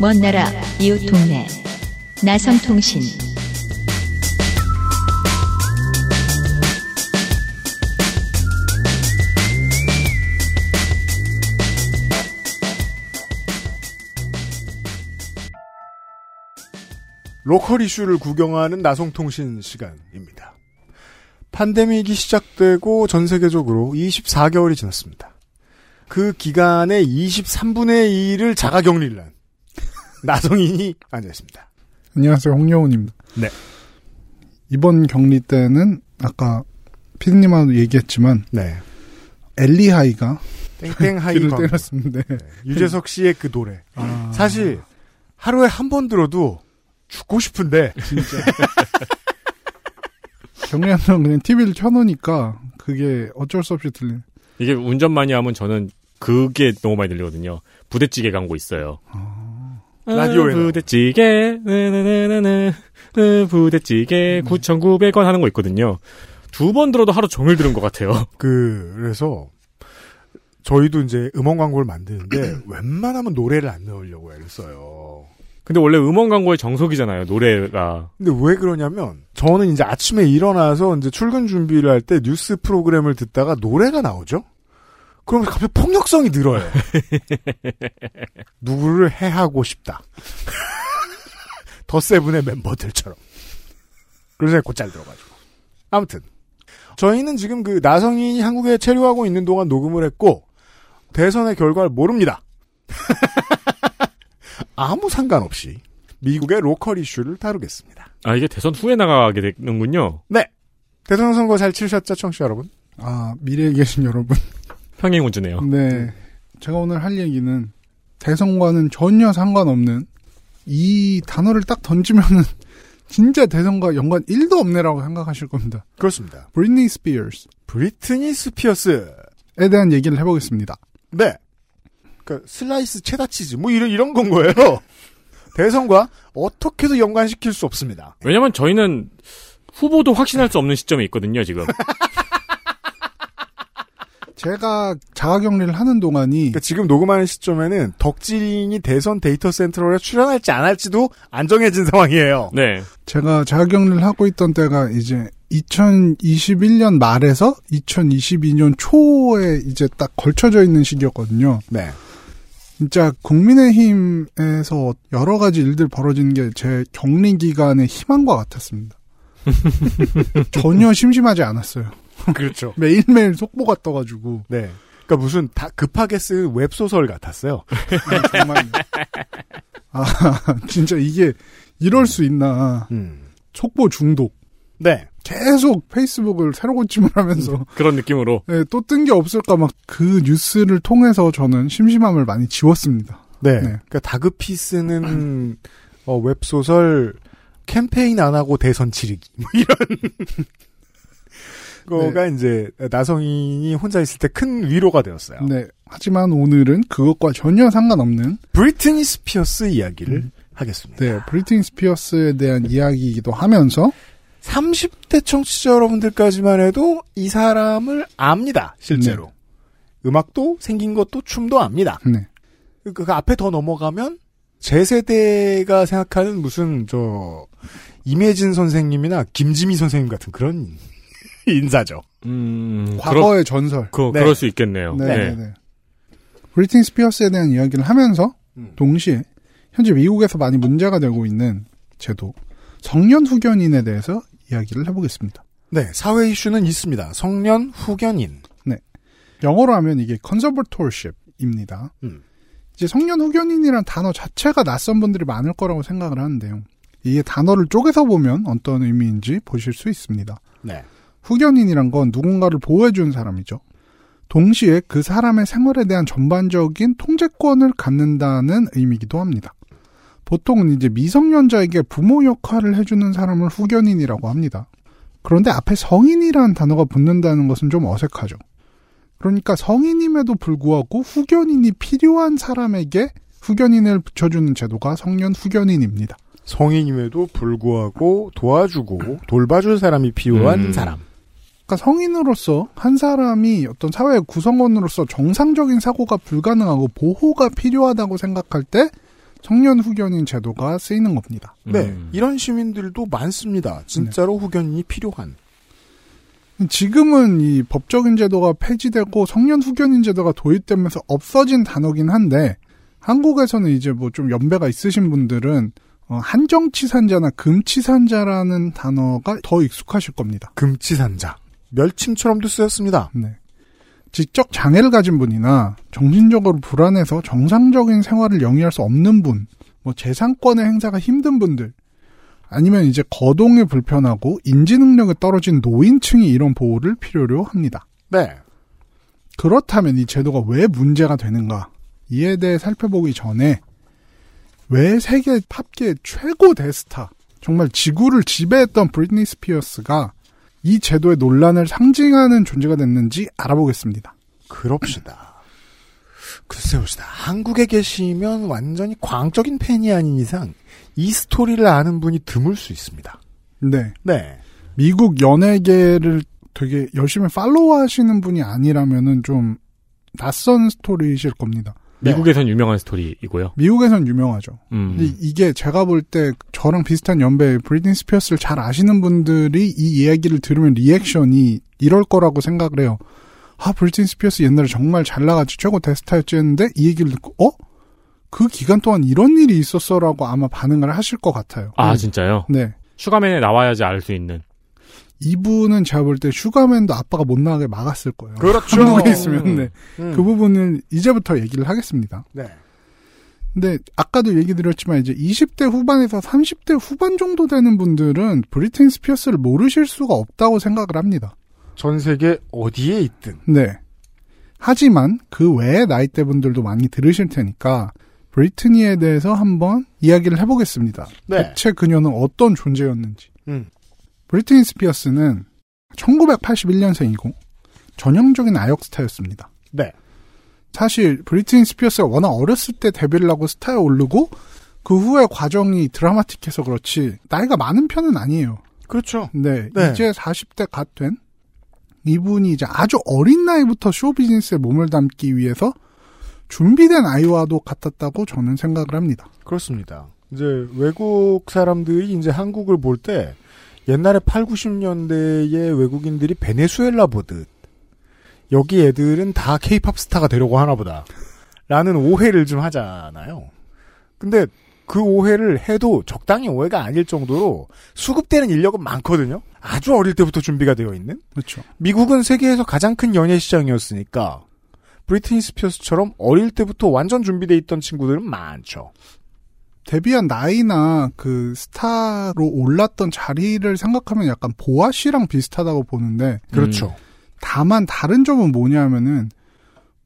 먼 나라 이웃 동네 나성통신. 로컬 이슈를 구경하는 나성통신 시간입니다. 팬데믹이 시작되고 전 세계적으로 24개월이 지났습니다. 그 기간의 23분의 2를 자가격리를 한 나성인이 앉아있습니다. 안녕하세요. 홍여운입니다. 네. 이번 격리 때는 아까 피디님하고 얘기했지만 네. 엘리하이가 땡땡하이를 때렸습니다. 네. 유재석 씨의 그 노래. 아. 사실 하루에 한 번 들어도 죽고 싶은데 진짜 경례하면 그냥 TV를 켜놓으니까 그게 어쩔 수 없이 들리는. 이게 운전 많이 하면 저는 그게 너무 많이 들리거든요. 부대찌개 광고 있어요. 라디오에 부대찌개 네네네네 부대찌개 9,900원 하는 거 있거든요. 두 번 들어도 하루 종일 들은 것 같아요. 그래서 저희도 이제 음원 광고를 만드는데 웬만하면 노래를 안 넣으려고 애를 써요. 근데 원래 음원 광고의 정석이잖아요, 노래가. 근데 왜 그러냐면, 저는 이제 아침에 일어나서 이제 출근 준비를 할 때 뉴스 프로그램을 듣다가 노래가 나오죠? 그러면 갑자기 폭력성이 늘어요. 누구를 해하고 싶다. 더 세븐의 멤버들처럼. 그래서 곧잘 들어가지고. 아무튼. 저희는 지금 그 나성인이 한국에 체류하고 있는 동안 녹음을 했고, 대선의 결과를 모릅니다. 아무 상관없이 미국의 로컬 이슈를 다루겠습니다. 아, 이게 대선 후에 나가게 되는군요. 네. 대선 선거 잘 치르셨죠, 청취자 여러분? 아, 미래에 계신 여러분. 평행 우주네요. 네. 제가 오늘 할 얘기는 대선과는 전혀 상관없는 이 단어를 딱 던지면은 진짜 대선과 연관 1도 없네라고 생각하실 겁니다. 그렇습니다. 브리트니 스피어스. 브리트니 스피어스에 대한 얘기를 해보겠습니다. 네. 그러니까 슬라이스 체다치즈 뭐 이런 건 거예요. 대선과 어떻게도 연관시킬 수 없습니다. 왜냐면 저희는 후보도 확신할 수 없는 시점에 있거든요, 지금. 제가 자가격리를 하는 동안이 그러니까 지금 녹음하는 시점에는 덕질인이 대선 데이터 센터로 출연할지 안 할지도 안 정해진 상황이에요. 네. 제가 자가격리를 하고 있던 때가 이제 2021년 말에서 2022년 초에 이제 딱 걸쳐져 있는 시기였거든요. 네. 진짜 국민의힘에서 여러 가지 일들 벌어진 게 제 격리 기간의 희망과 같았습니다. 전혀 심심하지 않았어요. 그렇죠. 매일매일 속보가 떠가지고. 네. 그러니까 무슨 다 급하게 쓴 웹소설 같았어요. 아니, 정말. 아, 진짜 이게 이럴 수 있나. 속보 중독. 네. 계속 페이스북을 새로 고침을 하면서. 그런 느낌으로. 네, 또 뜬 게 없을까 막 그 뉴스를 통해서 저는 심심함을 많이 지웠습니다. 네. 네. 그러니까 다급히 쓰는 웹소설 캠페인 안 하고 대선 치르기. 뭐 이런. 그거가 네. 이제 나성인이 혼자 있을 때 큰 위로가 되었어요. 네. 하지만 오늘은 그것과 전혀 상관없는 브리트니 스피어스 이야기를 하겠습니다. 네. 브리트니 스피어스에 대한 이야기이기도 하면서 30대 청취자 여러분들까지만 해도 이 사람을 압니다. 실제로. 네. 음악도 생긴 것도 춤도 압니다. 네. 그 앞에 더 넘어가면 제 세대가 생각하는 무슨 임혜진 선생님이나 김지미 선생님 같은 그런 인사죠. 과거의 전설. 네. 그럴 수 있겠네요. 네. 네. 브리트니 스피어스에 대한 이야기를 하면서 동시에 현재 미국에서 많이 문제가 되고 있는 제도 성년 후견인에 대해서 이야기를 해보겠습니다. 네. 사회 이슈는 있습니다. 성년 후견인. 네. 영어로 하면 이게 컨서버터십입니다. 이제 성년 후견인이란 단어 자체가 낯선 분들이 많을 거라고 생각을 하는데요. 이게 단어를 쪼개서 보면 어떤 의미인지 보실 수 있습니다. 네. 후견인이란 건 누군가를 보호해준 사람이죠. 동시에 그 사람의 생활에 대한 전반적인 통제권을 갖는다는 의미이기도 합니다. 보통은 이제 미성년자에게 부모 역할을 해주는 사람을 후견인이라고 합니다. 그런데 앞에 성인이라는 단어가 붙는다는 것은 좀 어색하죠. 그러니까 성인임에도 불구하고 후견인이 필요한 사람에게 후견인을 붙여주는 제도가 성년 후견인입니다. 성인임에도 불구하고 도와주고 돌봐줄 사람이 필요한 사람. 그러니까 성인으로서 한 사람이 어떤 사회의 구성원으로서 정상적인 사고가 불가능하고 보호가 필요하다고 생각할 때 성년 후견인 제도가 쓰이는 겁니다. 네. 이런 시민들도 많습니다. 진짜로 네. 후견인이 필요한. 지금은 이 법적인 제도가 폐지되고 성년 후견인 제도가 도입되면서 없어진 단어긴 한데 한국에서는 이제 뭐 좀 연배가 있으신 분들은 한정치산자나 금치산자라는 단어가 더 익숙하실 겁니다. 금치산자. 멸침처럼도 쓰였습니다. 네. 지적 장애를 가진 분이나 정신적으로 불안해서 정상적인 생활을 영위할 수 없는 분, 뭐 재산권의 행사가 힘든 분들, 아니면 이제 거동이 불편하고 인지능력이 떨어진 노인층이 이런 보호를 필요로 합니다. 네. 그렇다면 이 제도가 왜 문제가 되는가? 이에 대해 살펴보기 전에 왜 세계 팝계 최고 대스타, 정말 지구를 지배했던 브리트니 스피어스가 이 제도의 논란을 상징하는 존재가 됐는지 알아보겠습니다. 그럽시다. 글쎄봅시다. 한국에 계시면 완전히 광적인 팬이 아닌 이상 이 스토리를 아는 분이 드물 수 있습니다. 네. 네. 미국 연예계를 되게 열심히 팔로우하시는 분이 아니라면은 좀 낯선 스토리이실 겁니다. 네. 미국에선 유명한 스토리이고요. 미국에선 유명하죠. 근데 이게 제가 볼 때 저랑 비슷한 연배의 브리트니 스피어스를 잘 아시는 분들이 이 이야기를 들으면 리액션이 이럴 거라고 생각을 해요. 아, 브리트니 스피어스 옛날에 정말 잘 나갔지 최고 대스타였지 했는데 이 얘기를 듣고 그 기간 동안 이런 일이 있었어라고 아마 반응을 하실 것 같아요. 아, 진짜요? 네. 슈가맨에 나와야지 알 수 있는. 이분은 제가 볼 때 슈가맨도 아빠가 못 나가게 막았을 거예요. 그렇죠. 한국에 있으면. 네. 그 부분은 이제부터 얘기를 하겠습니다. 네. 근데 아까도 얘기 드렸지만 이제 20대 후반에서 30대 후반 정도 되는 분들은 브리트니 스피어스를 모르실 수가 없다고 생각을 합니다. 전 세계 어디에 있든. 네. 하지만 그 외의 나이대 분들도 많이 들으실 테니까 브리트니에 대해서 한번 이야기를 해보겠습니다. 네. 대체 그녀는 어떤 존재였는지. 브리트니 스피어스는 1981년생이고 전형적인 아역 스타였습니다. 네. 사실 브리트니 스피어스가 워낙 어렸을 때 데뷔를 하고 스타에 오르고 그 후의 과정이 드라마틱해서 그렇지 나이가 많은 편은 아니에요. 그렇죠. 네. 네. 이제 40대 갓 된 이분이 이제 아주 어린 나이부터 쇼비즈니스에 몸을 담기 위해서 준비된 아이와도 같았다고 저는 생각을 합니다. 그렇습니다. 이제 외국 사람들이 이제 한국을 볼 때 옛날에 8, 90년대의 외국인들이 베네수엘라 보듯 여기 애들은 다 케이팝 스타가 되려고 하나 보다 라는 오해를 좀 하잖아요. 근데 그 오해를 해도 적당히 오해가 아닐 정도로 수급되는 인력은 많거든요. 아주 어릴 때부터 준비가 되어 있는. 그렇죠. 미국은 세계에서 가장 큰 연예 시장이었으니까 브리트니 스피어스처럼 어릴 때부터 완전 준비되어 있던 친구들은 많죠. 데뷔한 나이나 그 스타로 올랐던 자리를 생각하면 약간 보아 씨랑 비슷하다고 보는데. 그렇죠. 다만 다른 점은 뭐냐면은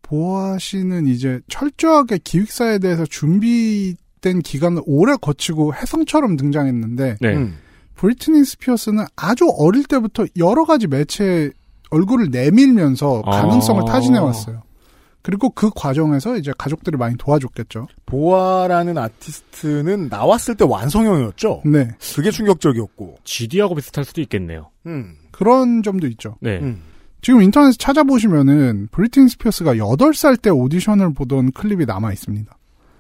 보아 씨는 이제 철저하게 기획사에 대해서 준비된 기간을 오래 거치고 혜성처럼 등장했는데 네. 브리트니 스피어스는 아주 어릴 때부터 여러 가지 매체에 얼굴을 내밀면서 가능성을 타진해왔어요. 그리고 그 과정에서 이제 가족들이 많이 도와줬겠죠. 보아라는 아티스트는 나왔을 때 완성형이었죠. 네. 그게 충격적이었고. GD하고 비슷할 수도 있겠네요. 그런 점도 있죠. 네. 지금 인터넷에 찾아보시면은 브리트니 스피어스가 8살 때 오디션을 보던 클립이 남아 있습니다.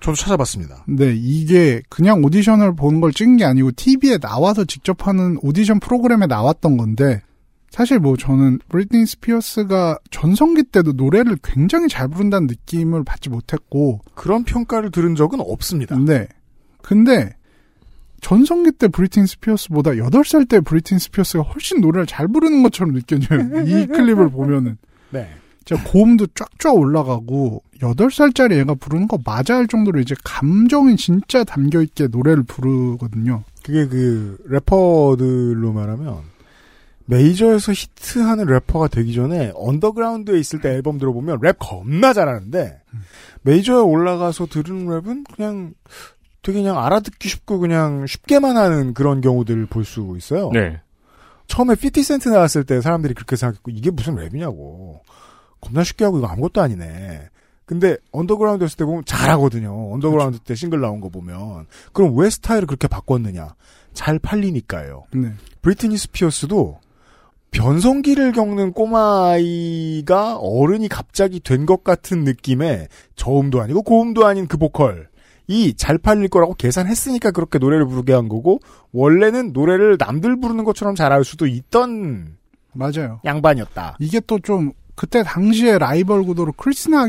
저도 찾아봤습니다. 네, 이게 그냥 오디션을 보는 걸 찍은 게 아니고 TV에 나와서 직접 하는 오디션 프로그램에 나왔던 건데 사실 뭐 저는 브리트니 스피어스가 전성기 때도 노래를 굉장히 잘 부른다는 느낌을 받지 못했고 그런 평가를 들은 적은 없습니다. 네. 근데 전성기 때 브리트니 스피어스보다 8살 때 브리트니 스피어스가 훨씬 노래를 잘 부르는 것처럼 느껴져요. 이 클립을 보면은. 네. 진짜 고음도 쫙쫙 올라가고 8살짜리 애가 부르는 거 맞아 할 정도로 이제 감정이 진짜 담겨있게 노래를 부르거든요. 그게 그 래퍼들로 말하면 메이저에서 히트하는 래퍼가 되기 전에 언더그라운드에 있을 때 앨범 들어보면 랩 겁나 잘하는데 메이저에 올라가서 들은 랩은 그냥 되게 그냥 알아듣기 쉽고 그냥 쉽게만 하는 그런 경우들을 볼 수 있어요. 네. 처음에 50센트 나왔을 때 사람들이 그렇게 생각했고 이게 무슨 랩이냐고. 겁나 쉽게 하고 이거 아무것도 아니네. 근데 언더그라운드 했을 때 보면 잘하거든요. 언더그라운드 그렇죠. 때 싱글 나온 거 보면. 그럼 왜 스타일을 그렇게 바꿨느냐. 잘 팔리니까요. 네. 브리트니 스피어스도 변성기를 겪는 꼬마아이가 어른이 갑자기 된 것 같은 느낌의 저음도 아니고 고음도 아닌 그 보컬. 이 잘 팔릴 거라고 계산했으니까 그렇게 노래를 부르게 한 거고 원래는 노래를 남들 부르는 것처럼 잘할 수도 있던 맞아요. 양반이었다. 이게 또 좀 그때 당시에 라이벌 구도로 크리스티나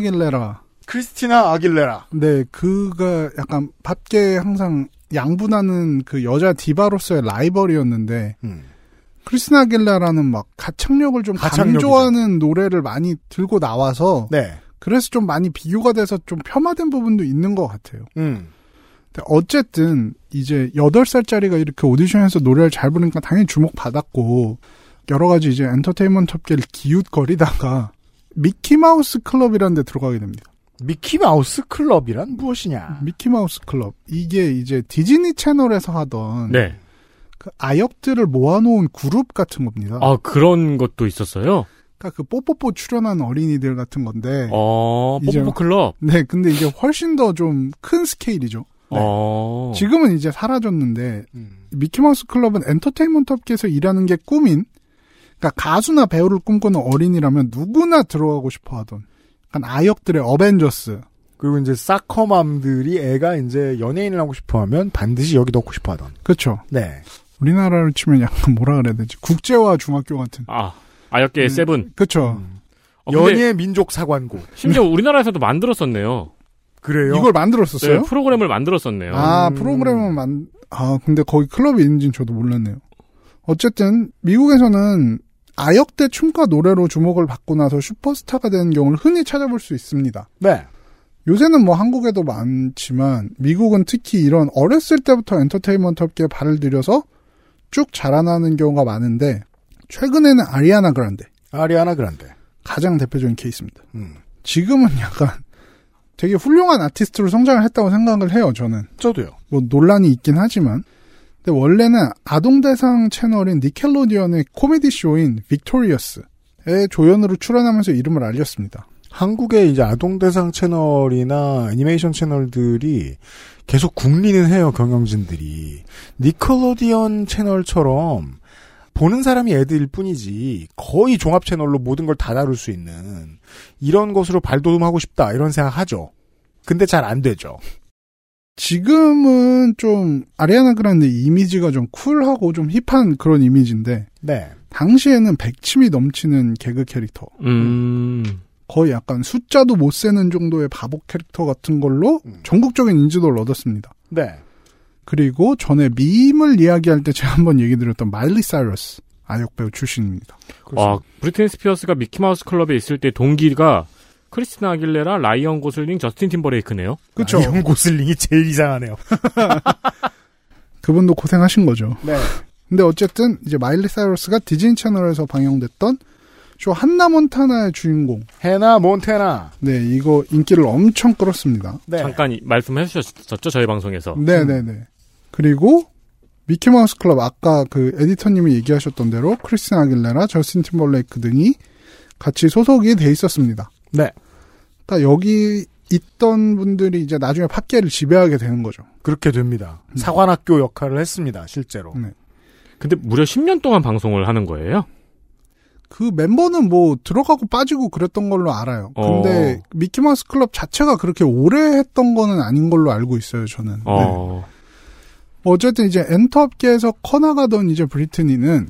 아길레라. 네, 그가 약간 밖에 항상 양분하는 그 여자 디바로서의 라이벌이었는데 크리스티나 아길레라는 막 가창력을 좀 강조하는 노래를 많이 들고 나와서 네. 그래서 좀 많이 비교가 돼서 좀 폄하된 부분도 있는 것 같아요. 근데 어쨌든 이제 8살짜리가 이렇게 오디션에서 노래를 잘 부르니까 당연히 주목받았고 여러 가지 이제 엔터테인먼트 업계를 기웃거리다가 미키마우스 클럽이라는 데 들어가게 됩니다. 미키마우스 클럽이란 무엇이냐? 미키마우스 클럽. 이게 이제 디즈니 채널에서 하던 네. 그 아역들을 모아놓은 그룹 같은 겁니다. 아, 그런 것도 있었어요? 그 뽀뽀뽀 출연한 어린이들 같은 건데. 뽀뽀뽀 클럽? 네, 근데 이제 훨씬 더 좀 큰 스케일이죠. 네. 지금은 이제 사라졌는데, 미키마우스 클럽은 엔터테인먼트 업계에서 일하는 게 꿈인, 그러니까 가수나 배우를 꿈꾸는 어린이라면 누구나 들어가고 싶어 하던, 그러니까 아역들의 어벤져스. 그리고 이제 사커맘들이 애가 이제 연예인을 하고 싶어 하면 반드시 여기 넣고 싶어 하던. 그렇죠. 네. 우리나라를 치면 약간 뭐라 그래야 되지? 국제화 중학교 같은. 아. 아역계의 세븐. 그렇죠. 연예 민족 사관고. 심지어 우리나라에서도 만들었었네요. 그래요? 이걸 만들었었어요? 네, 프로그램을 만들었었네요. 아, 프로그램은 근데 거기 클럽이 있는지는 저도 몰랐네요. 어쨌든 미국에서는 아역대 춤과 노래로 주목을 받고 나서 슈퍼스타가 되는 경우를 흔히 찾아볼 수 있습니다. 네. 요새는 뭐 한국에도 많지만 미국은 특히 이런 어렸을 때부터 엔터테인먼트 업계에 발을 들여서 쭉 자라나는 경우가 많은데 최근에는 아리아나 그란데. 가장 대표적인 케이스입니다. 지금은 약간 되게 훌륭한 아티스트로 성장을 했다고 생각을 해요, 저는. 저도요. 뭐 논란이 있긴 하지만. 근데 원래는 아동 대상 채널인 니켈로디언의 코미디 쇼인 빅토리어스에 조연으로 출연하면서 이름을 알렸습니다. 한국의 이제 아동 대상 채널이나 애니메이션 채널들이 계속 궁리는 해요, 경영진들이. 니켈로디언 채널처럼 보는 사람이 애들일 뿐이지 거의 종합 채널로 모든 걸 다 다룰 수 있는 이런 것으로 발돋움하고 싶다 이런 생각하죠. 근데 잘 안 되죠. 지금은 좀 아리아나 그란데 이미지가 좀 쿨하고 좀 힙한 그런 이미지인데 네. 당시에는 백치미 넘치는 개그 캐릭터 거의 약간 숫자도 못 세는 정도의 바보 캐릭터 같은 걸로 전국적인 인지도를 얻었습니다. 네. 그리고 전에 밈을 이야기할 때 제가 한번 얘기 드렸던 마일리 사이러스 아역배우 출신입니다. 아, 브리트니 스피어스가 미키마우스 클럽에 있을 때 동기가 크리스티나 아길레라, 라이언 고슬링, 저스틴 팀버레이크네요. 그렇죠. 라이언 고슬링이 제일 이상하네요. 그분도 고생하신 거죠. 네. 근데 어쨌든 이제 마일리 사이러스가 디즈니 채널에서 방영됐던 쇼 한나 몬타나의 주인공. 해나 몬테나. 네, 이거 인기를 엄청 끌었습니다. 네. 잠깐 말씀해 주셨었죠, 저희 방송에서. 네네네. 그리고 미키마우스 클럽 아까 그 에디터님이 얘기하셨던 대로 크리스티나 아길레라, 저스틴 팀버레이크 등이 같이 소속이 돼 있었습니다. 네. 그러니까 여기 있던 분들이 이제 나중에 팟캐를 지배하게 되는 거죠. 그렇게 됩니다. 사관학교 역할을 했습니다, 실제로. 네. 근데 무려 10년 동안 방송을 하는 거예요? 그 멤버는 뭐 들어가고 빠지고 그랬던 걸로 알아요. 근데 미키마우스 클럽 자체가 그렇게 오래 했던 거는 아닌 걸로 알고 있어요, 저는. 네. 어쨌든 이제 엔터업계에서 커나가던 이제 브리트니는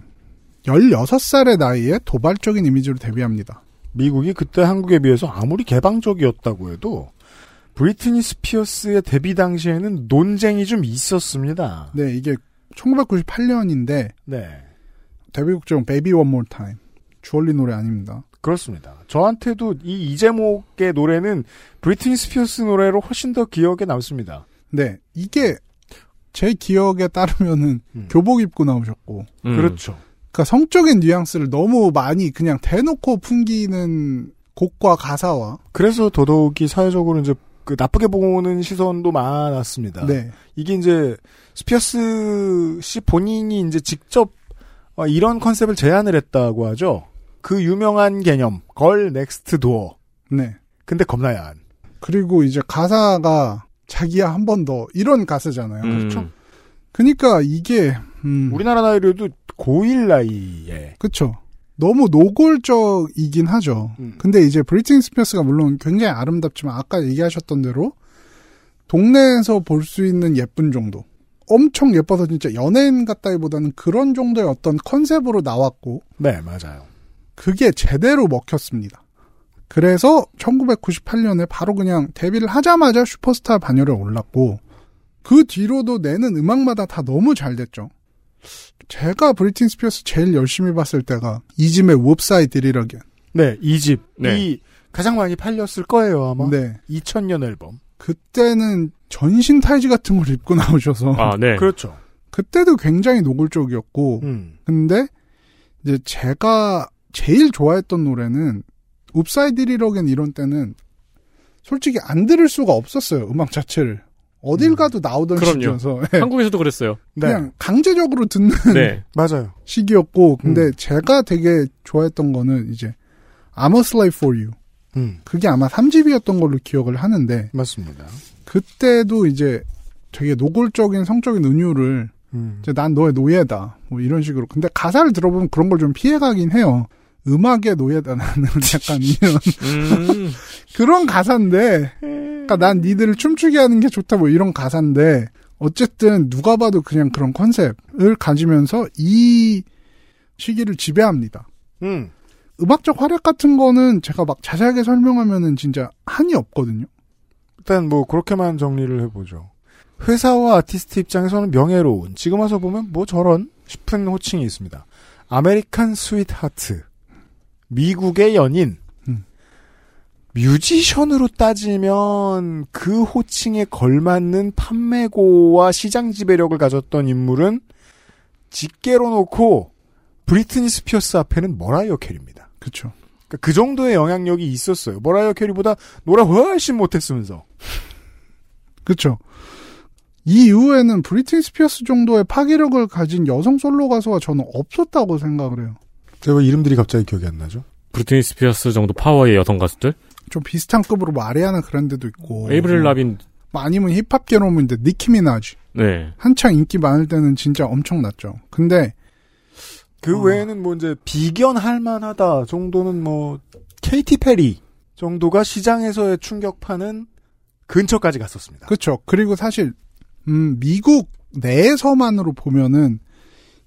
16살의 나이에 도발적인 이미지로 데뷔합니다. 미국이 그때 한국에 비해서 아무리 개방적이었다고 해도 브리트니 스피어스의 데뷔 당시에는 논쟁이 좀 있었습니다. 네, 이게 1998년인데 네. 데뷔곡 Baby One More Time 주얼리 노래 아닙니다. 그렇습니다. 저한테도 이 이제목의 노래는 브리트니 스피어스 노래로 훨씬 더 기억에 남습니다. 네, 이게 제 기억에 따르면은 교복 입고 나오셨고 그렇죠. 그러니까 성적인 뉘앙스를 너무 많이 그냥 대놓고 풍기는 곡과 가사와 그래서 더더욱이 사회적으로 이제 그 나쁘게 보는 시선도 많았습니다. 네. 이게 이제 스피어스 씨 본인이 이제 직접 이런 컨셉을 제안을 했다고 하죠. 그 유명한 개념 걸 넥스트 도어. 네. 근데 겁나 야한. 그리고 이제 가사가 자기야 한 번 더 이런 가사잖아요. 그렇죠. 그러니까 이게 우리나라 나이로도 고1 나이에. 그렇죠. 너무 노골적이긴 하죠. 근데 이제 브리트니 스피어스가 물론 굉장히 아름답지만 아까 얘기하셨던 대로 동네에서 볼 수 있는 예쁜 정도. 엄청 예뻐서 진짜 연예인 같다기보다는 그런 정도의 어떤 컨셉으로 나왔고. 네, 맞아요. 그게 제대로 먹혔습니다. 그래서 1998년에 바로 그냥 데뷔를 하자마자 슈퍼스타 반열에 올랐고 그 뒤로도 내는 음악마다 다 너무 잘 됐죠. 제가 브리트니 스피어스 제일 열심히 봤을 때가 이집의 Whoops I Did It Again. 네, 이집. 네. 이 가장 많이 팔렸을 거예요, 아마. 네. 2000년 앨범. 그때는 전신 타이즈 같은 걸 입고 나오셔서. 아, 네. 그렇죠. 그때도 굉장히 노골적이었고. 근데 이제 제가 제일 좋아했던 노래는 Whoops I Did It Again 이런 때는 솔직히 안 들을 수가 없었어요, 음악 자체를. 어딜 가도 나오던 시기여서. 네. 한국에서도 그랬어요. 그냥 네. 강제적으로 듣는 네. 맞아요. 시기였고 근데 제가 되게 좋아했던 거는 이제 I'm a slave for you. 그게 아마 3집이었던 걸로 기억을 하는데 맞습니다. 그때도 이제 되게 노골적인 성적인 은유를 이제 난 너의 노예다. 뭐 이런 식으로. 근데 가사를 들어보면 그런 걸 좀 피해가긴 해요. 음악의 노예다 나는 약간 이런 그런 가사인데 그러니까 난 니들을 춤추게 하는 게 좋다 뭐 이런 가사인데 어쨌든 누가 봐도 그냥 그런 컨셉을 가지면서 이 시기를 지배합니다. 음악적 활약 같은 거는 제가 막 자세하게 설명하면은 진짜 한이 없거든요. 일단 뭐 그렇게만 정리를 해보죠. 회사와 아티스트 입장에서는 명예로운 지금 와서 보면 뭐 저런 싶은 호칭이 있습니다. 아메리칸 스윗하트 미국의 연인 뮤지션으로 따지면 그 호칭에 걸맞는 판매고와 시장 지배력을 가졌던 인물은 직계로 놓고 브리트니 스피어스 앞에는 머라이어 캐리입니다. 그렇죠. 그 정도의 영향력이 있었어요. 머라이어 캐리보다 노라 훨씬 못했으면서. 그렇죠. 이 이후에는 브리트니 스피어스 정도의 파괴력을 가진 여성 솔로 가수가 저는 없었다고 생각을 해요. 제가 왜 이름들이 갑자기 기억이 안 나죠? 브리트니 스피어스 정도 파워의 여성 가수들? 좀 비슷한 급으로 아리아나 그란데도 있고. 에이브릴 라빈. 뭐 아니면 힙합계로 오면 이제 니키 미나즈. 네. 한창 인기 많을 때는 진짜 엄청났죠. 근데 그 외에는 뭐 이제 비견할 만하다 정도는 뭐 케이티 페리 정도가 시장에서의 충격파는 근처까지 갔었습니다. 그렇죠. 그리고 사실 미국 내에서만으로 보면은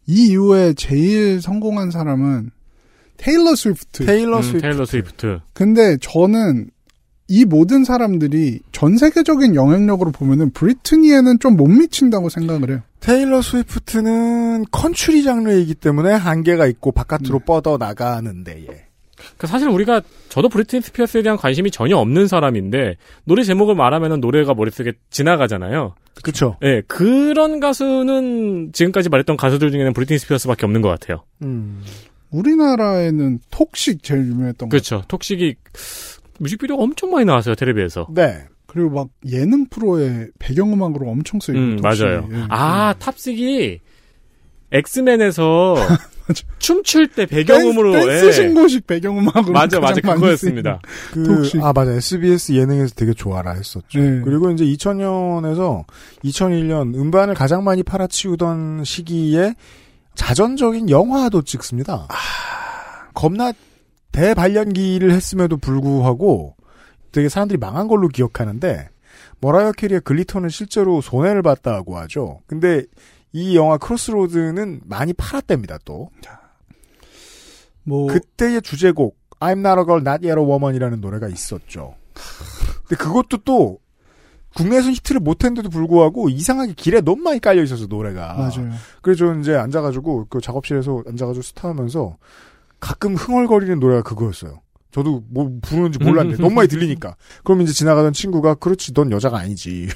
이 이후에 제일 성공한 사람은 테일러 스위프트. 테일러 스위프트. 근데 저는 이 모든 사람들이 전 세계적인 영향력으로 보면은 브리트니에는 좀 못 미친다고 생각을 해요. 테일러 스위프트는 컨츄리 장르이기 때문에 한계가 있고 바깥으로 뻗어 나가는데. 예. 그러니까 사실 우리가 저도 브리트니 스피어스에 대한 관심이 전혀 없는 사람인데 노래 제목을 말하면은 노래가 머릿속에 지나가잖아요. 그렇죠. 예, 그런 가수는 지금까지 말했던 가수들 중에는 브리트니 스피어스밖에 없는 것 같아요. 우리나라에는 톡식 제일 유명했던 거. 그렇죠. 톡식이 뮤직비디오가 엄청 많이 나왔어요, 텔레비에서. 네. 그리고 막 예능 프로의 배경음악으로 엄청 쓰이고. 맞아요. 예. 아, 탑식이 엑스맨에서 춤출 때 배경음으로. 댄스 신고식 배경음악으로. 맞아. 그거였습니다. 맞아. SBS 예능에서 되게 좋아라 했었죠. 예. 그리고 이제 2000년에서 2001년 음반을 가장 많이 팔아치우던 시기에 자전적인 영화도 찍습니다. 겁나 대발연기를 했음에도 불구하고 되게 사람들이 망한 걸로 기억하는데 머라이어 캐리의 글리터는 실제로 손해를 봤다고 하죠. 근데 이 영화 크로스로드는 많이 팔았답니다. 또 뭐 그때의 주제곡 I'm Not a Girl, Not Yet a Woman이라는 노래가 있었죠. 근데 그것도 또 국내에서 히트를 못했는데도 불구하고 이상하게 길에 너무 많이 깔려 있어서 노래가. 맞아요. 그래서 저는 이제 앉아가지고 그 작업실에서 앉아가지고 스타하면서 가끔 흥얼거리는 노래가 그거였어요. 저도 뭐 부르는지 몰랐는데 너무 많이 들리니까. 그럼 이제 지나가던 친구가 그렇지 넌 여자가 아니지.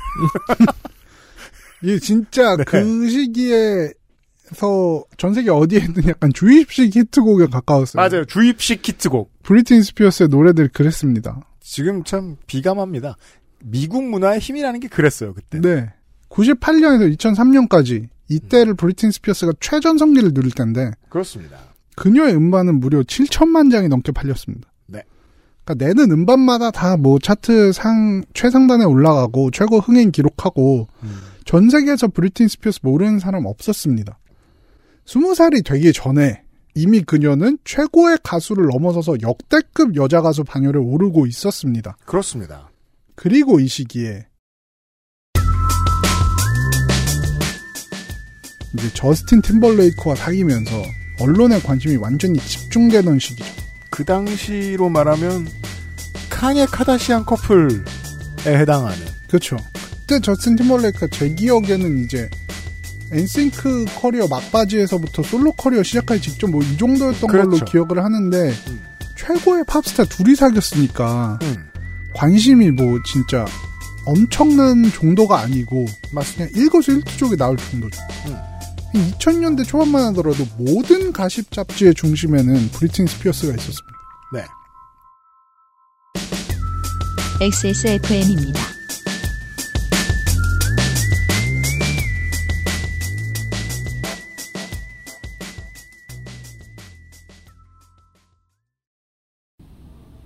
이게 진짜 네. 그 시기에서 전 세계 어디에든 약간 주입식 히트곡에 가까웠어요. 맞아요. 주입식 히트곡. 브리트니 스피어스의 노래들 그랬습니다. 지금 참 비감합니다. 미국 문화의 힘이라는 게 그랬어요. 그때. 네. 98년에서 2003년까지 이때를 브리트니 스피어스가 최전성기를 누릴 텐데. 그렇습니다. 그녀의 음반은 무려 7천만 장이 넘게 팔렸습니다. 네. 그러니까 내는 음반마다 다 뭐 차트 상 최상단에 올라가고 최고 흥행 기록하고 전 세계에서 브리트니 스피어스 모르는 사람 없었습니다. 20살이 되기 전에 이미 그녀는 최고의 가수를 넘어서서 역대급 여자 가수 반열에 오르고 있었습니다. 그렇습니다. 그리고 이 시기에 이제 저스틴 팀벌레이크와 사귀면서 언론에 관심이 완전히 집중되던 시기죠. 그 당시로 말하면 카니에 카다시안 커플에 해당하는. 그렇죠. 그때 저스틴 팀벌레이크가 제 기억에는 이제 엔싱크 커리어 막바지에서부터 솔로 커리어 시작할 직전 뭐 이 정도였던 그렇죠. 걸로 기억을 하는데 최고의 팝스타 둘이 사귀었으니까 관심이 뭐 진짜 엄청난 정도가 아니고 그냥 일거수일투족이 나올 정도죠. 2000년대 초반만 하더라도 모든 가십 잡지의 중심에는 브리트니 스피어스가 있었습니다. 네. XSFM입니다.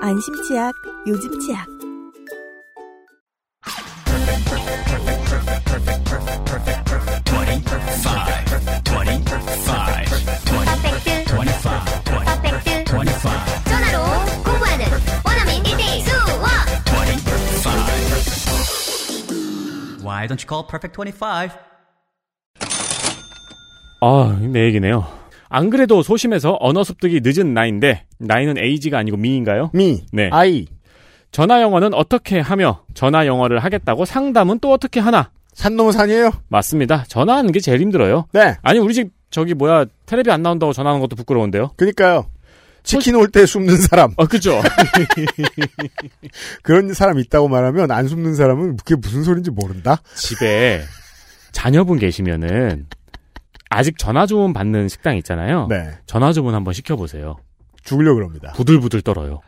안심 치약, 요즘 치약. 전화로 공부하는 원어민 1대1 수업. Why don't you call perfect 25? 아, 내 얘기네요. 안 그래도 소심해서 언어 습득이 늦은 나이인데, 나이는 에이지가 아니고 미인가요? 미. 네. 아이. 전화 영어는 어떻게 하며, 전화 영어를 하겠다고 상담은 또 어떻게 하나? 산 넘은 산이에요? 맞습니다. 전화하는 게 제일 힘들어요. 네. 아니, 우리 집, 저기, 뭐야, 텔레비 안 나온다고 전화하는 것도 부끄러운데요? 그니까요. 치킨 올 때 숨는 사람. 아, 그죠? 그런 사람 있다고 말하면 안 숨는 사람은 그게 무슨 소린지 모른다? 집에 자녀분 계시면은, 아직 전화 주문 받는 식당 있잖아요. 네. 전화 주문 한번 시켜보세요. 죽으려고 그럽니다. 부들부들 떨어요.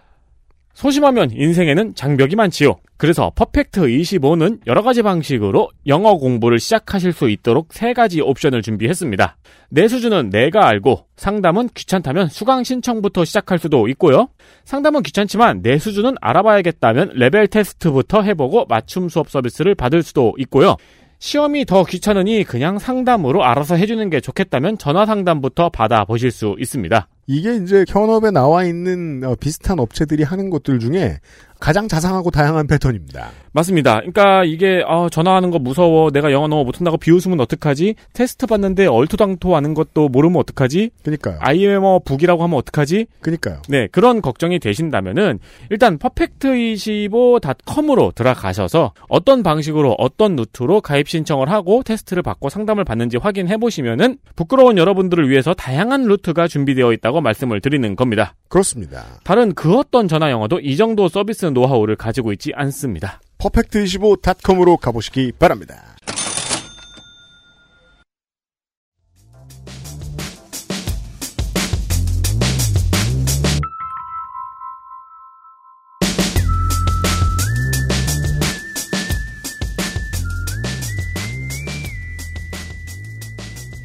소심하면 인생에는 장벽이 많지요. 그래서 퍼펙트 25는 여러 가지 방식으로 영어 공부를 시작하실 수 있도록 세 가지 옵션을 준비했습니다. 내 수준은 내가 알고, 상담은 귀찮다면 수강 신청부터 시작할 수도 있고요. 상담은 귀찮지만 내 수준은 알아봐야겠다면 레벨 테스트부터 해보고 맞춤 수업 서비스를 받을 수도 있고요. 시험이 더 귀찮으니 그냥 상담으로 알아서 해주는 게 좋겠다면 전화 상담부터 받아보실 수 있습니다. 이게 이제 현업에 나와 있는 비슷한 업체들이 하는 것들 중에 가장 자상하고 다양한 패턴입니다. 맞습니다. 그러니까 이게 전화하는 거 무서워, 내가 영어 너무 못한다고 비웃으면 어떡하지, 테스트 봤는데 얼토당토하는 것도 모르면 어떡하지, 그러니까요. IM어 북이라고 하면 어떡하지, 그러니까요. 네, 그런 걱정이 되신다면은 일단 perfect25.com으로 들어가셔서 어떤 방식으로 어떤 루트로 가입 신청을 하고 테스트를 받고 상담을 받는지 확인해 보시면은 부끄러운 여러분들을 위해서 다양한 루트가 준비되어 있다고 말씀을 드리는 겁니다. 그렇습니다. 다른 그 어떤 전화 영어도 이 정도 서비스 노하우를 가지고 있지 않습니다. perfect25.com으로 가보시기 바랍니다.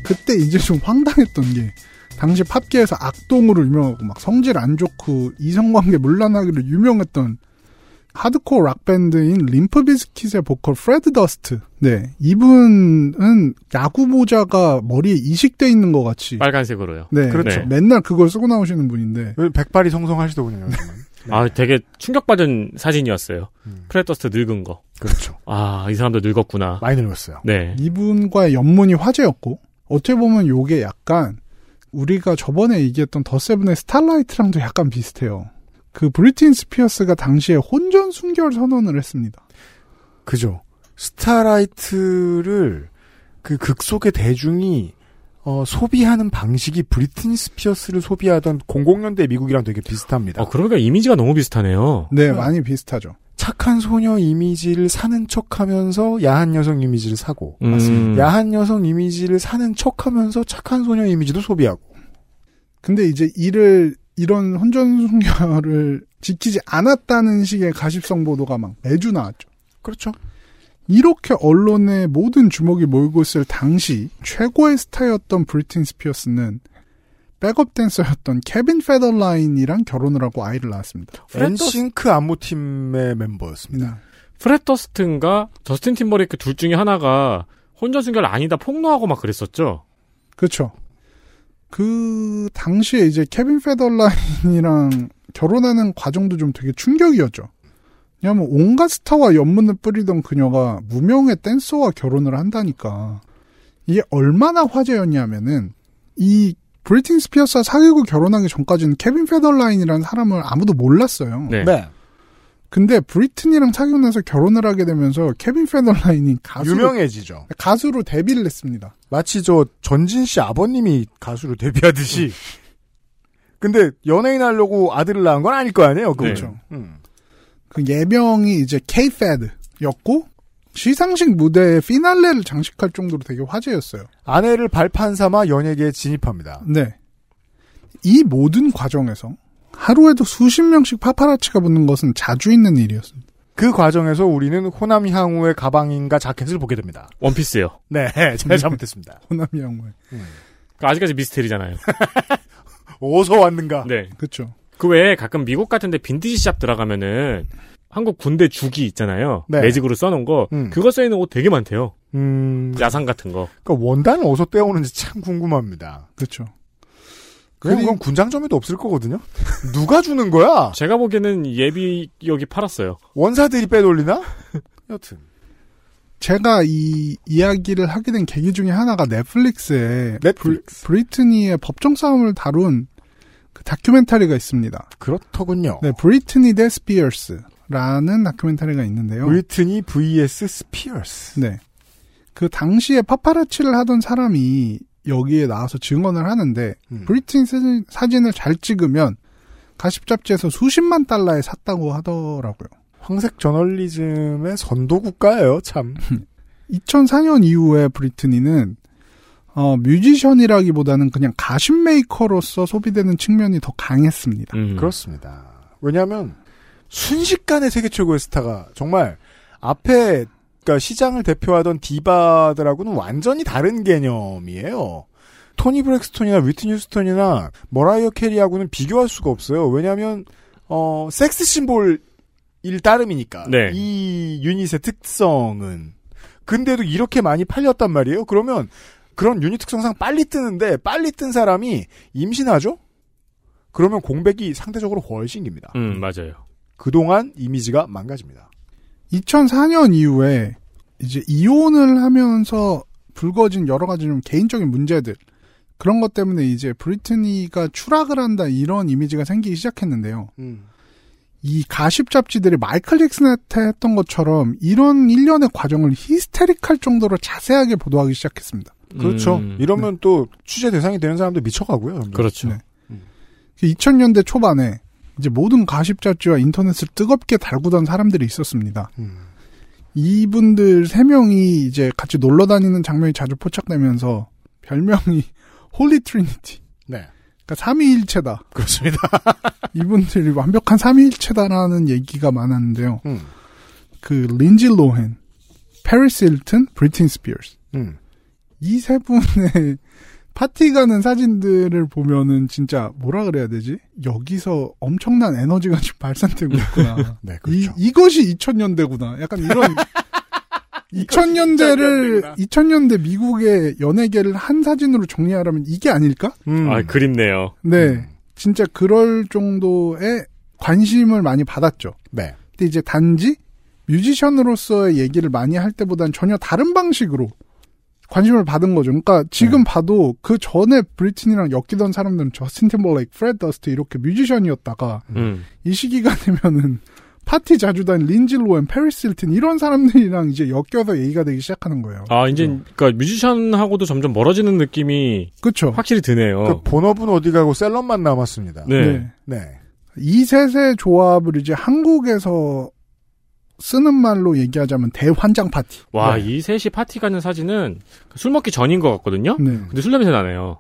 그때 이제 좀 황당했던 게, 당시 팝계에서 악동으로 유명하고 막 성질 안 좋고 이성관계 문란하기로 유명했던 하드코어 락밴드인 림프비스킷의 보컬 프레드 더스트. 네, 이분은 야구 모자가 머리에 이식돼 있는 것 같이 빨간색으로요. 네, 그렇죠. 네. 맨날 그걸 쓰고 나오시는 분인데 백발이 성성하시더군요. 네. 아, 되게 충격받은 사진이었어요. 프레드 더스트 늙은 거. 그렇죠. 아, 이 사람도 늙었구나. 많이 늙었어요. 네, 이분과의 연문이 화제였고, 어떻게 보면 요게 약간 우리가 저번에 얘기했던 더세븐의 스타라이트랑도 약간 비슷해요. 그 브리트니 스피어스가 당시에 혼전 순결 선언을 했습니다. 그죠. 스타라이트를 그 극 속의 대중이 소비하는 방식이 브리트니 스피어스를 소비하던 00년대 미국이랑 되게 비슷합니다. 그러니까 이미지가 너무 비슷하네요. 네, 많이 비슷하죠. 착한 소녀 이미지를 사는 척하면서 야한 여성 이미지를 사고, 야한 여성 이미지를 사는 척하면서 착한 소녀 이미지도 소비하고. 근데 이제 이런 혼전순결을 지키지 않았다는 식의 가십성 보도가 막 매주 나왔죠. 그렇죠. 이렇게 언론의 모든 주목이 몰고 있을 당시 최고의 스타였던 브리트니 스피어스는 백업 댄서였던 케빈 페더라인이랑 결혼을 하고 아이를 낳았습니다. 엔싱크 안무팀의 멤버였습니다. 프레드 더스튼과 저스틴 팀버레이크 둘 중에 하나가 혼전순결 아니다 폭로하고 막 그랬었죠. 그렇죠. 그 당시에 이제 케빈 페더라인이랑 결혼하는 과정도 좀 되게 충격이었죠. 왜냐하면 온갖 스타와 연문을 뿌리던 그녀가 무명의 댄서와 결혼을 한다니까. 이게 얼마나 화제였냐면은, 이 브리트니 스피어스와 사귀고 결혼하기 전까지는 케빈 페더라인이라는 사람을 아무도 몰랐어요. 네. 네. 근데 브리트니랑 사귀고 나서 결혼을 하게 되면서 케빈 페더라인이 가수로 유명해지죠. 가수로 데뷔를 했습니다. 마치 저 전진 씨 아버님이 가수로 데뷔하듯이. 근데 연예인 하려고 아들을 낳은 건 아닐 거 아니에요. 그렇죠. 네. 그 예명이 이제 K-Fed였고, 시상식 무대의 피날레를 장식할 정도로 되게 화제였어요. 아내를 발판 삼아 연예계에 진입합니다. 네. 이 모든 과정에서 하루에도 수십 명씩 파파라치가 붙는 것은 자주 있는 일이었습니다. 그 과정에서 우리는 호남 향후의 가방인가 자켓을 보게 됩니다. 원피스요. 네, 제가 잘못했습니다. 호남 향후의. 아직까지 미스테리잖아요. 어디서 왔는가. 네, 그렇죠. 그 외에 가끔 미국 같은데 빈티지 샵 들어가면은 한국 군대 주기 있잖아요. 네. 매직으로 써놓은 거. 그거 써있는 옷 되게 많대요. 야상 같은 거. 그러니까 원단을 어디서 떼오는지 참 궁금합니다. 그렇죠. 그건 군장점에도 없을 거거든요. 누가 주는 거야? 제가 보기에는 예비 여기 팔았어요. 원사들이 빼돌리나? 여튼 제가 이 이야기를 하게 된 계기 중에 하나가 넷플릭스에 브리트니의 법정 싸움을 다룬 그 다큐멘터리가 있습니다. 그렇더군요. 네, 브리트니 대 스피어스라는 다큐멘터리가 있는데요. 브리트니 vs 스피어스. 네. 그 당시에 파파라치를 하던 사람이 여기에 나와서 증언을 하는데 브리트니 사진을 잘 찍으면 가십 잡지에서 수십만 달러에 샀다고 하더라고요. 황색 저널리즘의 선도국가예요, 참. 2004년 이후에 브리트니는 뮤지션이라기보다는 그냥 가십 메이커로서 소비되는 측면이 더 강했습니다. 그렇습니다. 왜냐하면 순식간에 세계 최고의 스타가 정말 앞에 그러니까 시장을 대표하던 디바들하고는 완전히 다른 개념이에요. 토니 브렉스톤이나 위트니 휴스턴이나 머라이어 캐리하고는 비교할 수가 없어요. 왜냐하면 섹스 심볼 일 따름이니까. 네. 이 유닛의 특성은. 근데도 이렇게 많이 팔렸단 말이에요. 그러면 그런 유닛 특성상 빨리 뜨는데 빨리 뜬 사람이 임신하죠? 그러면 공백이 상대적으로 훨씬 깁니다. 맞아요. 그동안 이미지가 망가집니다. 2004년 이후에 이제 이혼을 하면서 불거진 여러 가지 좀 개인적인 문제들 그런 것 때문에 이제 브리트니가 추락을 한다 이런 이미지가 생기기 시작했는데요. 이 가십 잡지들이 마이클 잭슨한테 했던 것처럼 이런 일련의 과정을 히스테릭할 정도로 자세하게 보도하기 시작했습니다. 그렇죠. 이러면 네. 또 취재 대상이 되는 사람도 미쳐가고요. 점점. 그렇죠. 네. 2000년대 초반에 이제 모든 가십 잡지와 인터넷을 뜨겁게 달구던 사람들이 있었습니다. 이분들 세 명이 이제 같이 놀러 다니는 장면이 자주 포착되면서 별명이 홀리 트리니티. 네. 그러니까 삼위일체다. 그렇습니다. 이분들이 완벽한 삼위일체다라는 얘기가 많았는데요. 그 린지 로헨, 페리스 힐튼, 브리트니 스피어스. 이 세 분의 파티 가는 사진들을 보면은 진짜 뭐라 그래야 되지? 여기서 엄청난 에너지가 지금 발산되고 있구나. 네, 그렇죠. 이것이 2000년대구나. 약간 이런 2000년대 미국의 연예계를 한 사진으로 정리하라면 이게 아닐까? 아, 그립네요. 네. 진짜 그럴 정도의 관심을 많이 받았죠. 네. 근데 이제 단지 뮤지션으로서의 얘기를 많이 할 때보단 전혀 다른 방식으로 관심을 받은 거죠. 그러니까 지금 봐도 그 전에 브리트니랑 엮이던 사람들은 저스틴 팀벌레이크, 프레드 더스트 이렇게 뮤지션이었다가 이 시기가 되면은 파티 자주 다닌 린지 로엔, 페리스 힐튼 이런 사람들이랑 이제 엮여서 얘기가 되기 시작하는 거예요. 아 이제 그러니까 뮤지션하고도 점점 멀어지는 느낌이 그쵸. 확실히 드네요. 그 본업은 어디 가고 셀럽만 남았습니다. 네. 이 셋의 조합을 이제 한국에서 쓰는 말로 얘기하자면 대환장 파티. 와, 네. 이 셋이 파티 가는 사진은 술 먹기 전인 것 같거든요. 네. 근데 술 냄새 나네요.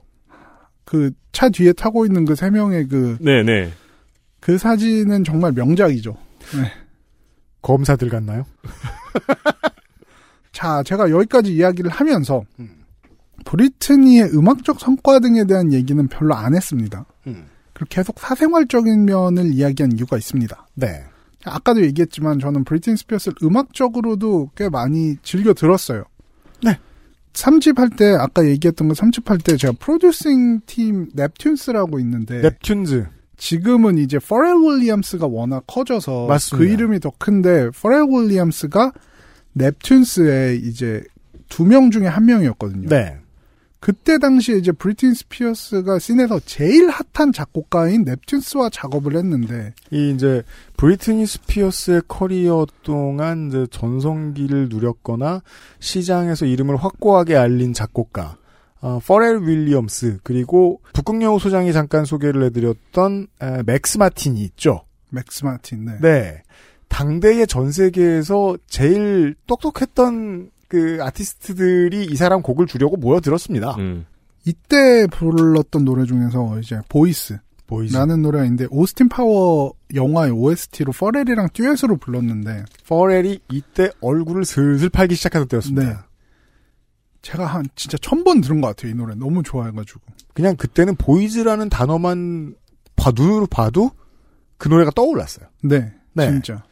그 차 뒤에 타고 있는 그 세 명의 네네. 그 사진은 정말 명작이죠. 네. 검사들 같나요? 자, 제가 여기까지 이야기를 하면서 브리트니의 음악적 성과 등에 대한 얘기는 별로 안 했습니다. 그리고 계속 사생활적인 면을 이야기한 이유가 있습니다. 네. 아까도 얘기했지만 저는 브리트니 스피어스를 음악적으로도 꽤 많이 즐겨 들었어요. 네. 3집 할 때 아까 얘기했던 거 3집 할 때 제가 프로듀싱 팀 넵튠스라고 있는데 넵튠즈 지금은 이제 퍼렐 윌리엄스가 워낙 커져서 맞습니다. 그 이름이 더 큰데 퍼렐 윌리엄스가 넵튠스의 이제 두 명 중에 한 명이었거든요. 네. 그때 당시에 이제 브리트니 스피어스가 씬에서 제일 핫한 작곡가인 넵튠스와 작업을 했는데 이 이제 브리트니 스피어스의 커리어 동안 이제 전성기를 누렸거나 시장에서 이름을 확고하게 알린 작곡가 퍼렐 윌리엄스 그리고 북극여우 소장이 잠깐 소개를 해드렸던 맥스 마틴이 있죠. 맥스 마틴. 네. 네. 당대의 전 세계에서 제일 똑똑했던 그 아티스트들이 이 사람 곡을 주려고 모여들었습니다. 이때 불렀던 노래 중에서 이제 보이스라는 노래가 있는데 오스틴 파워 영화의 OST로 퍼렐이랑 듀엣으로 불렀는데 퍼렐이 이때 얼굴을 슬슬 팔기 시작하던 때였습니다. 네. 제가 한 진짜 1000번 들은 것 같아요. 이 노래 너무 좋아해가지고 그냥 그때는 보이즈라는 단어만 눈으로 봐도 그 노래가 떠올랐어요. 네. 진짜.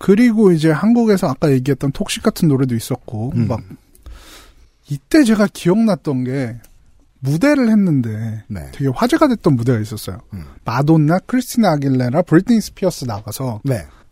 그리고 이제 한국에서 아까 얘기했던 톡식 같은 노래도 있었고 막 이때 제가 기억났던 게 무대를 했는데 되게 화제가 됐던 무대가 있었어요. 마돈나, 크리스티나 아길레라, 브리트니 스피어스 나가서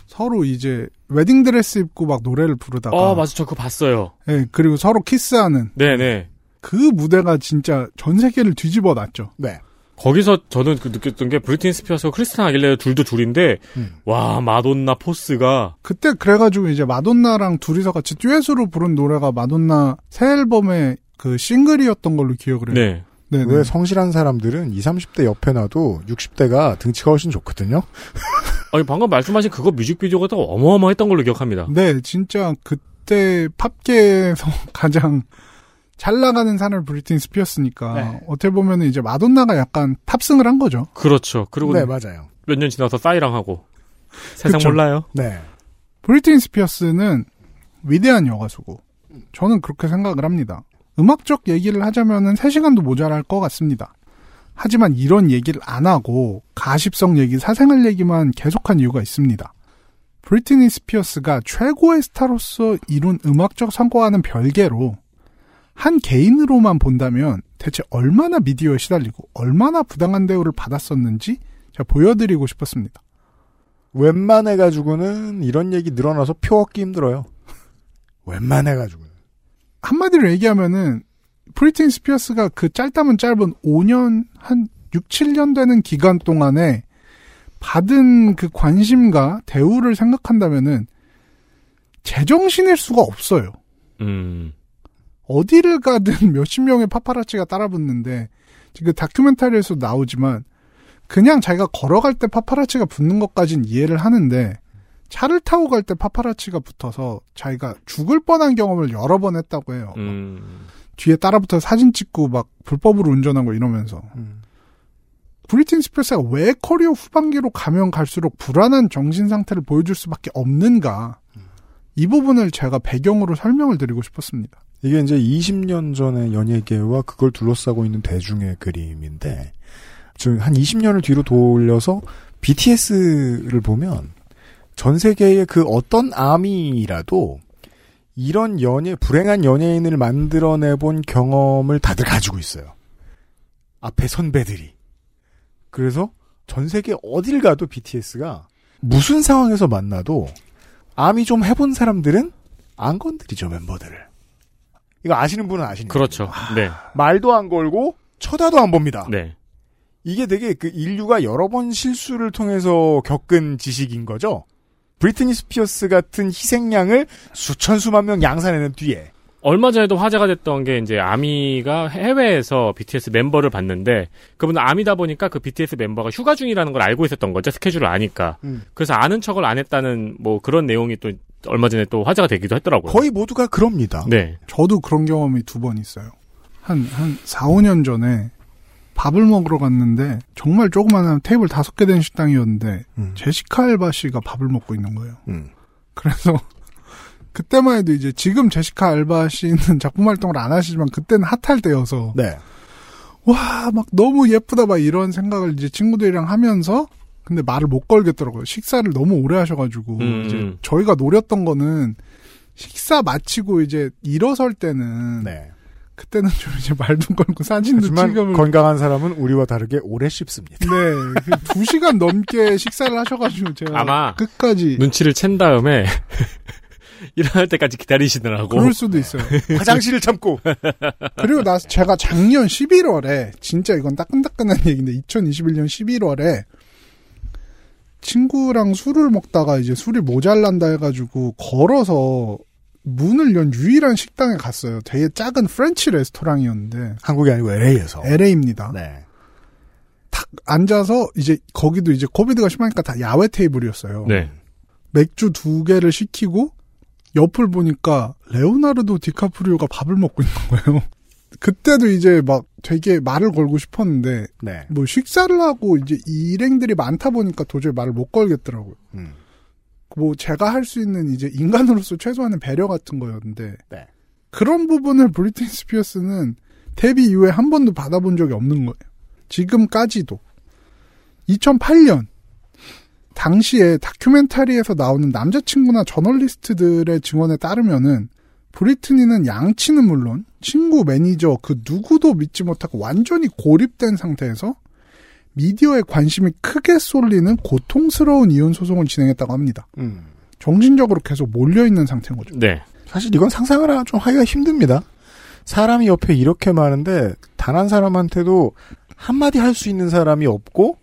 서로 이제 웨딩드레스 입고 막 노래를 부르다가. 아, 맞아. 저 그거 봤어요. 예, 네, 그리고 서로 키스하는. 네네. 그 무대가 진짜 전 세계를 뒤집어 놨죠. 네. 거기서 저는 느꼈던 게 브리트니 스피어스와 크리스티나 아길레라 둘도 둘인데 와 마돈나 포스가 그때 그래가지고 이제 마돈나랑 둘이서 같이 듀엣으로 부른 노래가 마돈나 새 앨범의 그 싱글이었던 걸로 기억을 해요. 네. 네네. 왜 성실한 사람들은 20, 30대 옆에 놔도 60대가 등치가 훨씬 좋거든요. 아니 방금 말씀하신 그거 뮤직비디오가 또 어마어마했던 걸로 기억합니다. 네, 진짜 그때 팝계에서 가장 잘 나가는 산을 브리트니 스피어스니까 네. 어떻게 보면 이제 마돈나가 약간 탑승을 한 거죠. 그렇죠. 그리고 네 맞아요. 몇 년 지나서 싸이랑 하고 세상 그쵸? 몰라요. 네. 브리트니 스피어스는 위대한 여가수고 저는 그렇게 생각을 합니다. 음악적 얘기를 하자면은 3시간도 모자랄 것 같습니다. 하지만 이런 얘기를 안 하고 가십성 얘기, 사생활 얘기만 계속한 이유가 있습니다. 브리트니 스피어스가 최고의 스타로서 이룬 음악적 성과와는 별개로 한 개인으로만 본다면 대체 얼마나 미디어에 시달리고 얼마나 부당한 대우를 받았었는지 제가 보여드리고 싶었습니다. 웬만해가지고는 이런 얘기 늘어나서 표 얻기 힘들어요. 웬만해가지고는. 한마디로 얘기하면은 브리트니 스피어스가 그 짧다면 짧은 5년, 한 6, 7년 되는 기간 동안에 받은 그 관심과 대우를 생각한다면은 제정신일 수가 없어요. 어디를 가든 몇십 명의 파파라치가 따라붙는데 지금 다큐멘터리에서 나오지만 그냥 자기가 걸어갈 때 파파라치가 붙는 것까진 이해를 하는데 차를 타고 갈 때 파파라치가 붙어서 자기가 죽을 뻔한 경험을 여러 번 했다고 해요. 뒤에 따라붙어서 사진 찍고 막 불법으로 운전하고 이러면서 브리트니 스피어스가 왜 커리어 후반기로 가면 갈수록 불안한 정신 상태를 보여줄 수밖에 없는가 이 부분을 제가 배경으로 설명을 드리고 싶었습니다. 이게 이제 20년 전의 연예계와 그걸 둘러싸고 있는 대중의 그림인데 지금 한 20년을 뒤로 돌려서 BTS를 보면 전 세계의 그 어떤 아미라도 이런 불행한 연예인을 만들어내본 경험을 다들 가지고 있어요. 앞에 선배들이. 그래서 전 세계 어딜 가도 BTS가 무슨 상황에서 만나도 아미 좀 해본 사람들은 안 건드리죠, 멤버들을. 이거 아시는 분은 아시는 그렇죠. 아, 네. 말도 안 걸고 쳐다도 안 봅니다. 네. 이게 되게 그 인류가 여러 번 실수를 통해서 겪은 지식인 거죠. 브리트니 스피어스 같은 희생양을 수천 수만 명 양산해낸 뒤에 얼마 전에도 화제가 됐던 게 이제 아미가 해외에서 BTS 멤버를 봤는데 그분은 아미다 보니까 그 BTS 멤버가 휴가 중이라는 걸 알고 있었던 거죠. 스케줄을 아니까. 그래서 아는 척을 안 했다는 뭐 그런 내용이 또 얼마 전에 또 화제가 되기도 했더라고요. 거의 모두가 그럽니다. 네. 저도 그런 경험이 두 번 있어요. 한 4, 5년 전에 밥을 먹으러 갔는데 정말 조그마한 테이블 5개 된 식당이었는데 제시카 알바 씨가 밥을 먹고 있는 거예요. 그래서 그때만 해도 이제 지금 제시카 알바 씨는 작품 활동을 안 하시지만 그때는 핫할 때여서 네. 와, 막 너무 예쁘다 막 이런 생각을 이제 친구들이랑 하면서 근데 말을 못 걸겠더라고요. 식사를 너무 오래 하셔가지고 이제 저희가 노렸던 거는 식사 마치고 이제 일어설 때는 네. 그때는 좀 이제 말도 걸고 사진도 찍으면 건강한 사람은 우리와 다르게 오래 씹습니다. 네, 2시간 넘게 식사를 하셔가지고 제가 아마 끝까지 눈치를 챈 다음에 일어날 때까지 기다리시느라고 그럴 수도 있어요. 화장실을 참고 그리고 나서 제가 작년 11월에 진짜 이건 따끈따끈한 얘기인데 2021년 11월에 친구랑 술을 먹다가 이제 술이 모자란다 해가지고 걸어서 문을 연 유일한 식당에 갔어요. 되게 작은 프렌치 레스토랑이었는데 한국이 아니고 LA에서 LA입니다. 네. 탁 앉아서 이제 거기도 이제 코비드가 심하니까 다 야외 테이블이었어요. 네. 맥주 2개를 시키고 옆을 보니까 레오나르도 디카프리오가 밥을 먹고 있는 거예요. 그때도 이제 막 되게 말을 걸고 싶었는데 네. 뭐 식사를 하고 이제 일행들이 많다 보니까 도저히 말을 못 걸겠더라고요. 뭐 제가 할 수 있는 이제 인간으로서 최소한의 배려 같은 거였는데 네. 그런 부분을 브리트니 스피어스는 데뷔 이후에 한 번도 받아본 적이 없는 거예요. 지금까지도. 2008년 당시에 다큐멘터리에서 나오는 남자친구나 저널리스트들의 증언에 따르면은 브리트니는 양치는 물론 친구, 매니저 그 누구도 믿지 못하고 완전히 고립된 상태에서 미디어에 관심이 크게 쏠리는 고통스러운 이혼 소송을 진행했다고 합니다. 정신적으로 계속 몰려있는 상태인 거죠. 네. 사실 이건 상상을 좀 하기가 힘듭니다. 사람이 옆에 이렇게 많은데 단 한 사람한테도 한마디 할 수 있는 사람이 없고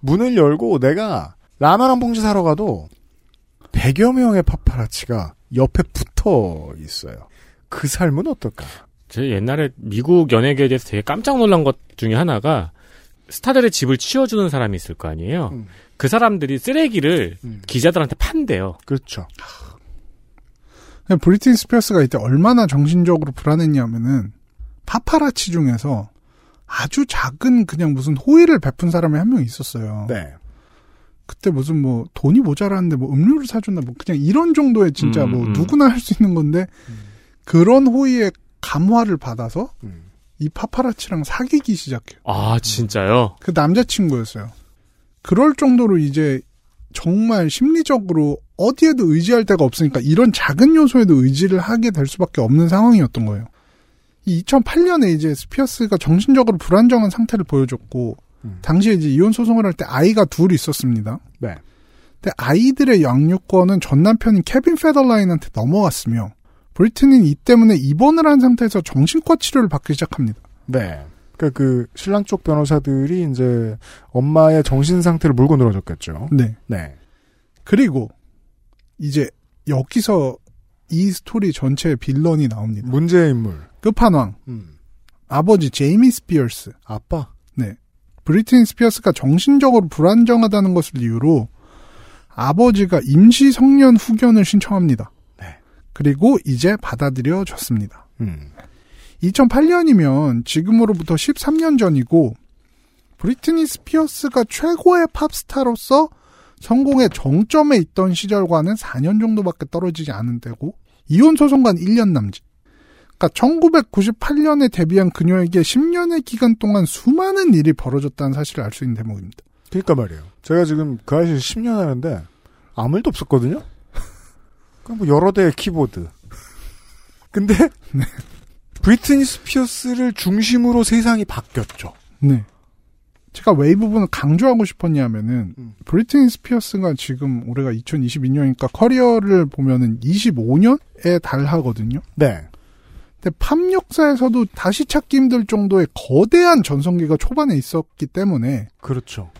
문을 열고 내가 라면 한 봉지 사러 가도 100여 명의 파파라치가 옆에 붙어 있어요. 그 삶은 어떨까? 제 옛날에 미국 연예계에 대해서 되게 깜짝 놀란 것 중에 하나가 스타들의 집을 치워주는 사람이 있을 거 아니에요. 그 사람들이 쓰레기를 기자들한테 판대요. 그렇죠. 브리트니 스피어스가 이때 얼마나 정신적으로 불안했냐면은 파파라치 중에서 아주 작은 그냥 무슨 호의를 베푼 사람이 한 명 있었어요. 네. 그때 무슨 뭐 돈이 모자라는데 뭐 음료를 사줬나 뭐 그냥 이런 정도의 진짜 뭐 누구나 할 수 있는 건데 그런 호의의 감화를 받아서 이 파파라치랑 사귀기 시작해요. 아 진짜요? 그 남자친구였어요. 그럴 정도로 이제 정말 심리적으로 어디에도 의지할 데가 없으니까 이런 작은 요소에도 의지를 하게 될 수밖에 없는 상황이었던 거예요. 이 2008년에 이제 스피어스가 정신적으로 불안정한 상태를 보여줬고 당시에 이제 이혼 소송을 할 때 아이가 둘 있었습니다. 네. 근데 아이들의 양육권은 전 남편인 케빈 페더라인한테 넘어갔으며 브리트니는 이 때문에 입원을 한 상태에서 정신과 치료를 받기 시작합니다. 네. 그러니까 그 신랑 쪽 변호사들이 이제 엄마의 정신 상태를 물고 늘어졌겠죠. 네. 네. 그리고 이제 여기서 이 스토리 전체의 빌런이 나옵니다. 문제의 인물. 끝판왕. 아버지 제이미 스피어스. 아빠. 네. 브리트니 스피어스가 정신적으로 불안정하다는 것을 이유로 아버지가 임시 성년 후견을 신청합니다. 네. 그리고 이제 받아들여졌습니다. 2008년이면 지금으로부터 13년 전이고 브리트니 스피어스가 최고의 팝스타로서 성공의 정점에 있던 시절과는 4년 정도밖에 떨어지지 않은 때고 이혼 소송관 1년 남짓. 그러니까 1998년에 데뷔한 그녀에게 10년의 기간 동안 수많은 일이 벌어졌다는 사실을 알 수 있는 대목입니다. 그러니까 말이에요. 제가 지금 그 아이씨 10년 하는데 아무 일도 없었거든요. 그러니까 뭐 여러 대의 키보드. 근데 네. 브리트니 스피어스를 중심으로 세상이 바뀌었죠. 네. 제가 왜 이 부분을 강조하고 싶었냐면은 브리트니 스피어스가 지금 올해가 2022년이니까 커리어를 보면은 25년에 달하거든요. 네. 근데 팝 역사에서도 다시 찾기 힘들 정도의 거대한 전성기가 초반에 있었기 때문에 그렇죠.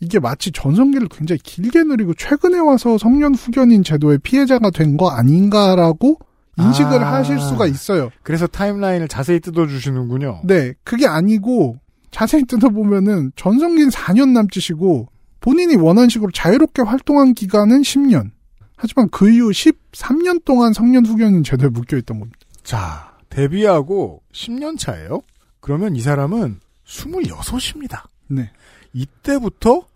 이게 마치 전성기를 굉장히 길게 누리고 최근에 와서 성년 후견인 제도의 피해자가 된 거 아닌가라고 인식을 하실 수가 있어요. 그래서 타임라인을 자세히 뜯어주시는군요. 네. 그게 아니고 자세히 뜯어보면은 전성기는 4년 남짓이고 본인이 원하는 식으로 자유롭게 활동한 기간은 10년. 하지만 그 이후 13년 동안 성년 후견인 제도에 묶여있던 겁니다. 자, 데뷔하고 10년 차예요? 그러면 이 사람은 26입니다. 네. 이때부터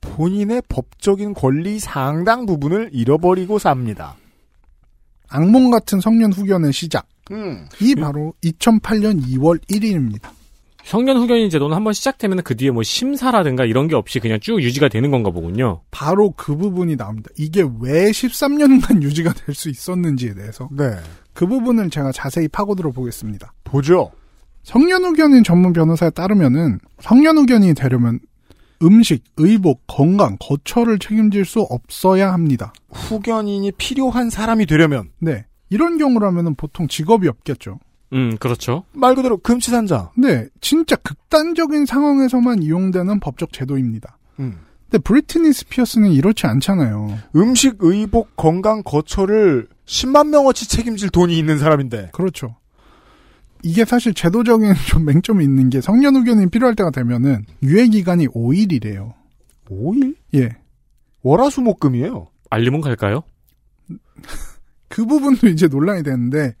본인의 법적인 권리 상당 부분을 잃어버리고 삽니다. 악몽 같은 성년 후견의 시작. 이 바로 2008년 2월 1일입니다. 성년 후견인 제도는 한번 시작되면 그 뒤에 뭐 심사라든가 이런 게 없이 그냥 쭉 유지가 되는 건가 보군요. 바로 그 부분이 나옵니다. 이게 왜 13년간 유지가 될 수 있었는지에 대해서. 네. 그 부분을 제가 자세히 파고들어 보겠습니다. 보죠. 성년후견인 전문 변호사에 따르면은 성년후견인이 되려면 음식, 의복, 건강, 거처를 책임질 수 없어야 합니다. 후견인이 필요한 사람이 되려면 네 이런 경우라면은 보통 직업이 없겠죠. 그렇죠. 말 그대로 금치산자. 네, 진짜 극단적인 상황에서만 이용되는 법적 제도입니다. 근데 브리트니 스피어스는 이렇지 않잖아요. 음식, 의복, 건강, 거처를 10만 명어치 책임질 돈이 있는 사람인데. 그렇죠. 이게 사실 제도적인 좀 맹점이 있는 게 성년 후견인이 필요할 때가 되면은 유예기간이 5일이래요. 5일? 예. 월화수목금이에요. 알림은 갈까요? 그 부분도 이제 논란이 되는데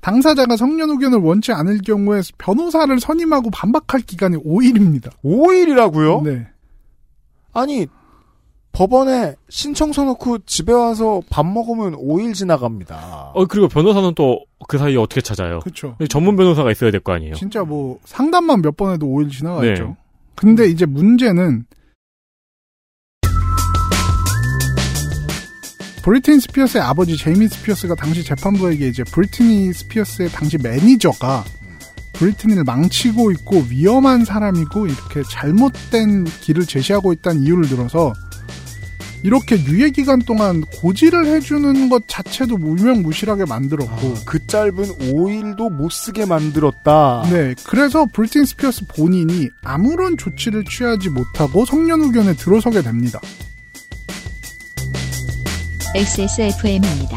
당사자가 성년 후견을 원치 않을 경우에 변호사를 선임하고 반박할 기간이 5일입니다. 5일이라고요? 네. 아니 법원에 신청서 놓고 집에 와서 밥 먹으면 5일 지나갑니다. 그리고 변호사는 또 그 사이에 어떻게 찾아요? 그렇죠. 전문 변호사가 있어야 될 거 아니에요? 진짜 뭐 상담만 몇 번 해도 5일 지나가죠. 네. 근데 이제 문제는 브리트니 스피어스의 아버지 제이미 스피어스가 당시 재판부에게 이제 브리트니 스피어스의 당시 매니저가 브리트니를 망치고 있고 위험한 사람이고 이렇게 잘못된 길을 제시하고 있다는 이유를 들어서 이렇게 유예 기간 동안 고지를 해주는 것 자체도 유명무실하게 만들었고 그 짧은 5일도 못 쓰게 만들었다. 네, 그래서 브리트니 스피어스 본인이 아무런 조치를 취하지 못하고 성년후견에 들어서게 됩니다. XSFM입니다.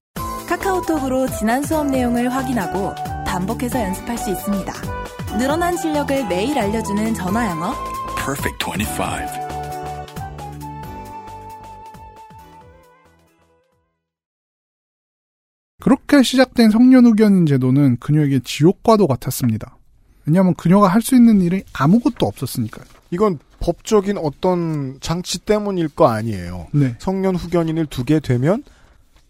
카카오톡으로 지난 수업 내용을 확인하고 반복해서 연습할 수 있습니다. 늘어난 실력을 매일 알려주는 전화 영어. Perfect 25. 그렇게 시작된 성년후견인 제도는 그녀에게 지옥과도 같았습니다. 왜냐하면 그녀가 할 수 있는 일이 아무것도 없었으니까요. 이건 법적인 어떤 장치 때문일 거 아니에요. 네. 성년후견인을 두게 되면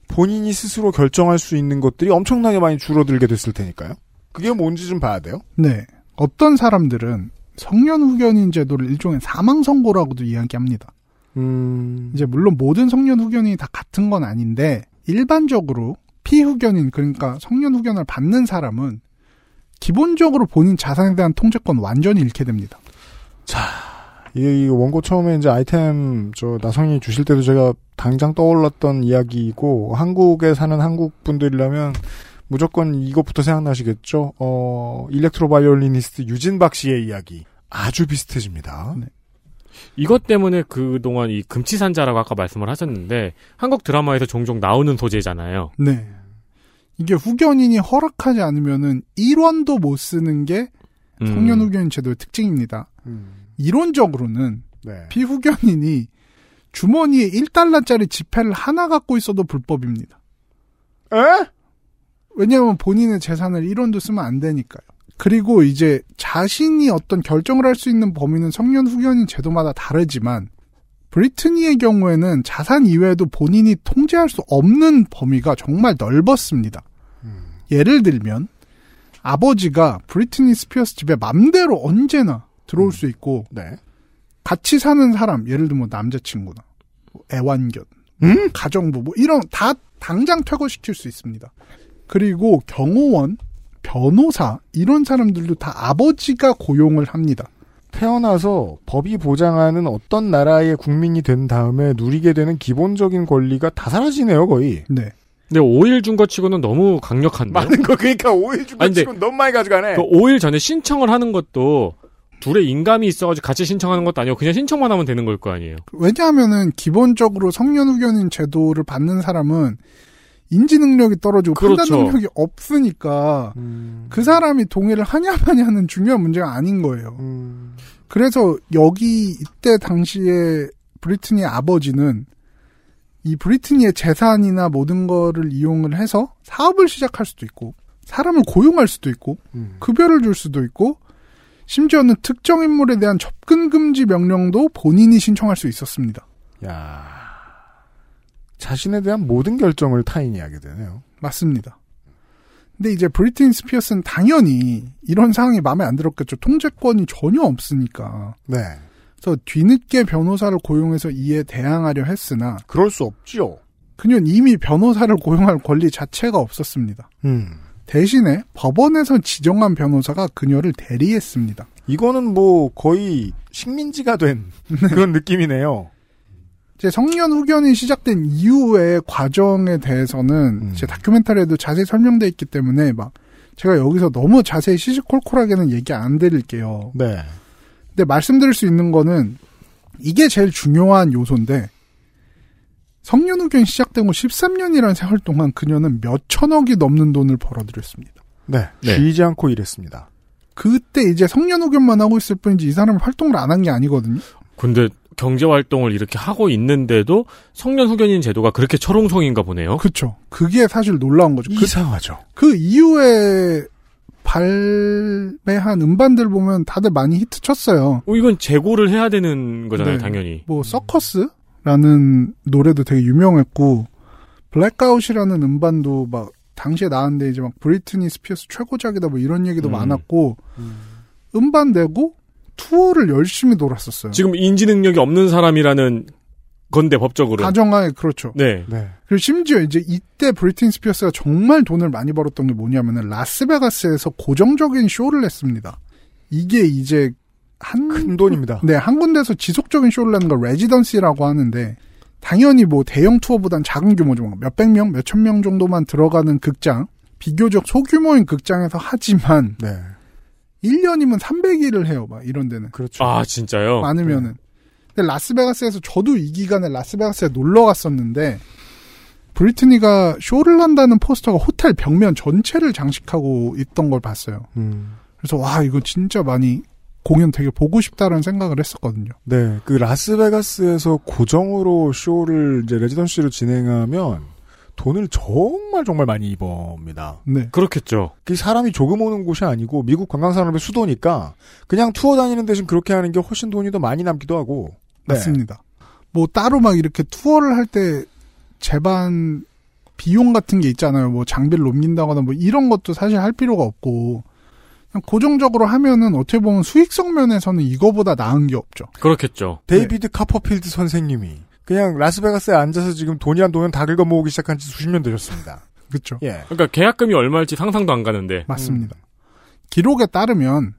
본인이 스스로 결정할 수 있는 것들이 엄청나게 많이 줄어들게 됐을 테니까요. 그게 뭔지 좀 봐야 돼요. 네. 어떤 사람들은 성년후견인 제도를 일종의 사망선고라고도 이야기합니다. 이제 물론 모든 성년후견인이 다 같은 건 아닌데 일반적으로 피후견인, 그러니까 성년후견을 받는 사람은 기본적으로 본인 자산에 대한 통제권 완전히 잃게 됩니다. 자, 이 원고 처음에 이제 아이템 나성이 주실 때도 제가 당장 떠올랐던 이야기이고, 한국에 사는 한국 분들이라면 무조건 이것부터 생각나시겠죠. 일렉트로 바이올리니스트 유진박 씨의 이야기 아주 비슷해집니다. 네. 이것 때문에 그동안 이 금치산자라고 아까 말씀을 하셨는데 한국 드라마에서 종종 나오는 소재잖아요. 네. 이게 후견인이 허락하지 않으면은 1원도 못 쓰는 게 성년 후견인 제도의 특징입니다. 이론적으로는 네. 피후견인이 주머니에 1달러짜리 지폐를 하나 갖고 있어도 불법입니다. 에? 왜냐하면 본인의 재산을 1원도 쓰면 안 되니까요. 그리고 이제 자신이 어떤 결정을 할 수 있는 범위는 성년 후견인 제도마다 다르지만 브리트니의 경우에는 자산 이외에도 본인이 통제할 수 없는 범위가 정말 넓었습니다. 예를 들면 아버지가 브리트니 스피어스 집에 맘대로 언제나 들어올 수 있고 네. 같이 사는 사람, 예를 들면 남자친구나 애완견, 가정부 이런 다 당장 퇴거시킬 수 있습니다. 그리고 경호원, 변호사 이런 사람들도 다 아버지가 고용을 합니다. 태어나서 법이 보장하는 어떤 나라의 국민이 된 다음에 누리게 되는 기본적인 권리가 다 사라지네요, 거의. 네. 근데 5일 준 거 치고는 너무 강력한데. 많은 거, 그러니까 5일 준 거 치고는 너무 많이 가져가네. 그 5일 전에 신청을 하는 것도 둘의 인감이 있어가지고 같이 신청하는 것도 아니고 그냥 신청만 하면 되는 걸 거 아니에요. 왜냐하면은 기본적으로 성년후견인 제도를 받는 사람은 인지 능력이 떨어지고 그렇죠. 판단 능력이 없으니까 그 사람이 동의를 하냐 마냐는 중요한 문제가 아닌 거예요. 그래서 이때 당시에 브리트니의 아버지는 이 브리트니의 재산이나 모든 거를 이용을 해서 사업을 시작할 수도 있고 사람을 고용할 수도 있고 급여를 줄 수도 있고 심지어는 특정 인물에 대한 접근 금지 명령도 본인이 신청할 수 있었습니다. 야. 자신에 대한 모든 결정을 타인이 하게 되네요. 맞습니다. 근데 이제 브리트니 스피어스는 당연히 이런 상황이 마음에 안 들었겠죠. 통제권이 전혀 없으니까. 네. 그래서 뒤늦게 변호사를 고용해서 이에 대항하려 했으나 그럴 수 없죠. 그녀는 이미 변호사를 고용할 권리 자체가 없었습니다. 대신에 법원에서 지정한 변호사가 그녀를 대리했습니다. 이거는 거의 식민지가 된 그런 느낌이네요. 이제 성년 후견이 시작된 이후의 과정에 대해서는 제 다큐멘터리에도 자세히 설명되어 있기 때문에 제가 여기서 너무 자세히 시시콜콜하게는 얘기 안 드릴게요. 네. 근데 말씀드릴 수 있는 거는 이게 제일 중요한 요소인데 성년 후견이 시작된 후 13년이라는 세월 동안 그녀는 몇 천억이 넘는 돈을 벌어들였습니다. 네. 쉬지 않고 일했습니다. 그때 이제 성년 후견만 하고 있을 뿐이지 이 사람은 활동을 안 한 게 아니거든요. 근데 경제활동을 이렇게 하고 있는데도 성년후견인 제도가 그렇게 철옹성인가 보네요. 그렇죠. 그게 사실 놀라운 거죠. 이상하죠. 그 이후에 발매한 음반들 보면 다들 많이 히트 쳤어요. 이건 재고를 해야 되는 거잖아요, 네. 당연히. 뭐 서커스라는 노래도 되게 유명했고 블랙아웃이라는 음반도 막 당시에 나왔는데 이제 막 브리트니 스피어스 최고작이다 뭐 이런 얘기도 많았고 음반 내고 투어를 열심히 돌았었어요. 지금 인지 능력이 없는 사람이라는 건데 법적으로 가정하에 그렇죠. 네. 네. 그리고 심지어 이제 이때 브리트니 스피어스가 정말 돈을 많이 벌었던 게 뭐냐면은 라스베가스에서 고정적인 쇼를 했습니다. 이게 이제 큰 돈입니다. 네, 한 군데서 지속적인 쇼를 하는 걸 레지던시라고 하는데 당연히 뭐 대형 투어보단 작은 규모죠. 몇백 명, 몇천 명 정도만 들어가는 극장, 비교적 소규모인 극장에서 하지만 네. 1년이면 300일을 해요. 막 이런 데는. 그렇죠. 아, 진짜요? 많으면은. 네. 근데 라스베가스에서 저도 이 기간에 라스베가스에 놀러 갔었는데 브리트니가 쇼를 한다는 포스터가 호텔 벽면 전체를 장식하고 있던 걸 봤어요. 그래서 와, 이거 진짜 많이 공연 되게 보고 싶다라는 생각을 했었거든요. 네. 그 라스베가스에서 고정으로 쇼를 이제 레지던시로 진행하면 돈을 정말 정말 많이 입어옵니다. 네. 그렇겠죠. 그 사람이 조금 오는 곳이 아니고 미국 관광산업의 수도니까 그냥 투어 다니는 대신 그렇게 하는 게 훨씬 돈이 더 많이 남기도 하고. 네. 맞습니다. 뭐 따로 막 이렇게 투어를 할 때 재반 비용 같은 게 있잖아요. 뭐 장비를 옮긴다거나 뭐 이런 것도 사실 할 필요가 없고. 고정적으로 하면은 어떻게 보면 수익성 면에서는 이거보다 나은 게 없죠. 그렇겠죠. 데이비드 네. 카퍼필드 선생님이 그냥 라스베가스에 앉아서 지금 돈이란 돈은 다 긁어 모으기 시작한 지 수십 년 되셨습니다. 그렇죠. 예. 그러니까 계약금이 얼마일지 상상도 안 가는데. 맞습니다. 기록에 따르면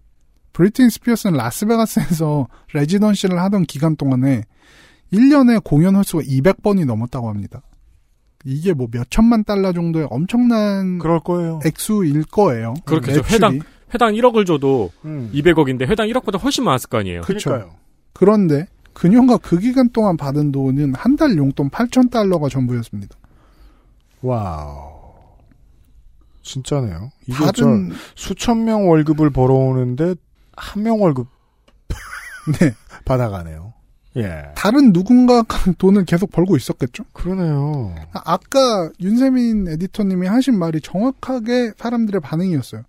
브리트니 스피어스는 라스베가스에서 레지던시를 하던 기간 동안에 1년에 공연 횟수가 200번이 넘었다고 합니다. 이게 뭐 몇천만 달러 정도의 엄청난 그럴 거예요. 액수일 거예요. 그렇겠죠. 회당 1억을 줘도 200억인데 회당 1억보다 훨씬 많았을 거 아니에요. 그렇죠. 그런데 그녀가 그 기간 동안 받은 돈은 한 달 용돈 8,000달러가 전부였습니다. 와우. 진짜네요. 이게 다른 수천 명 월급을 벌어오는데 한 명 월급 네 받아가네요. 예. 다른 누군가가 돈을 계속 벌고 있었겠죠? 그러네요. 아까 윤세민 에디터님이 하신 말이 정확하게 사람들의 반응이었어요.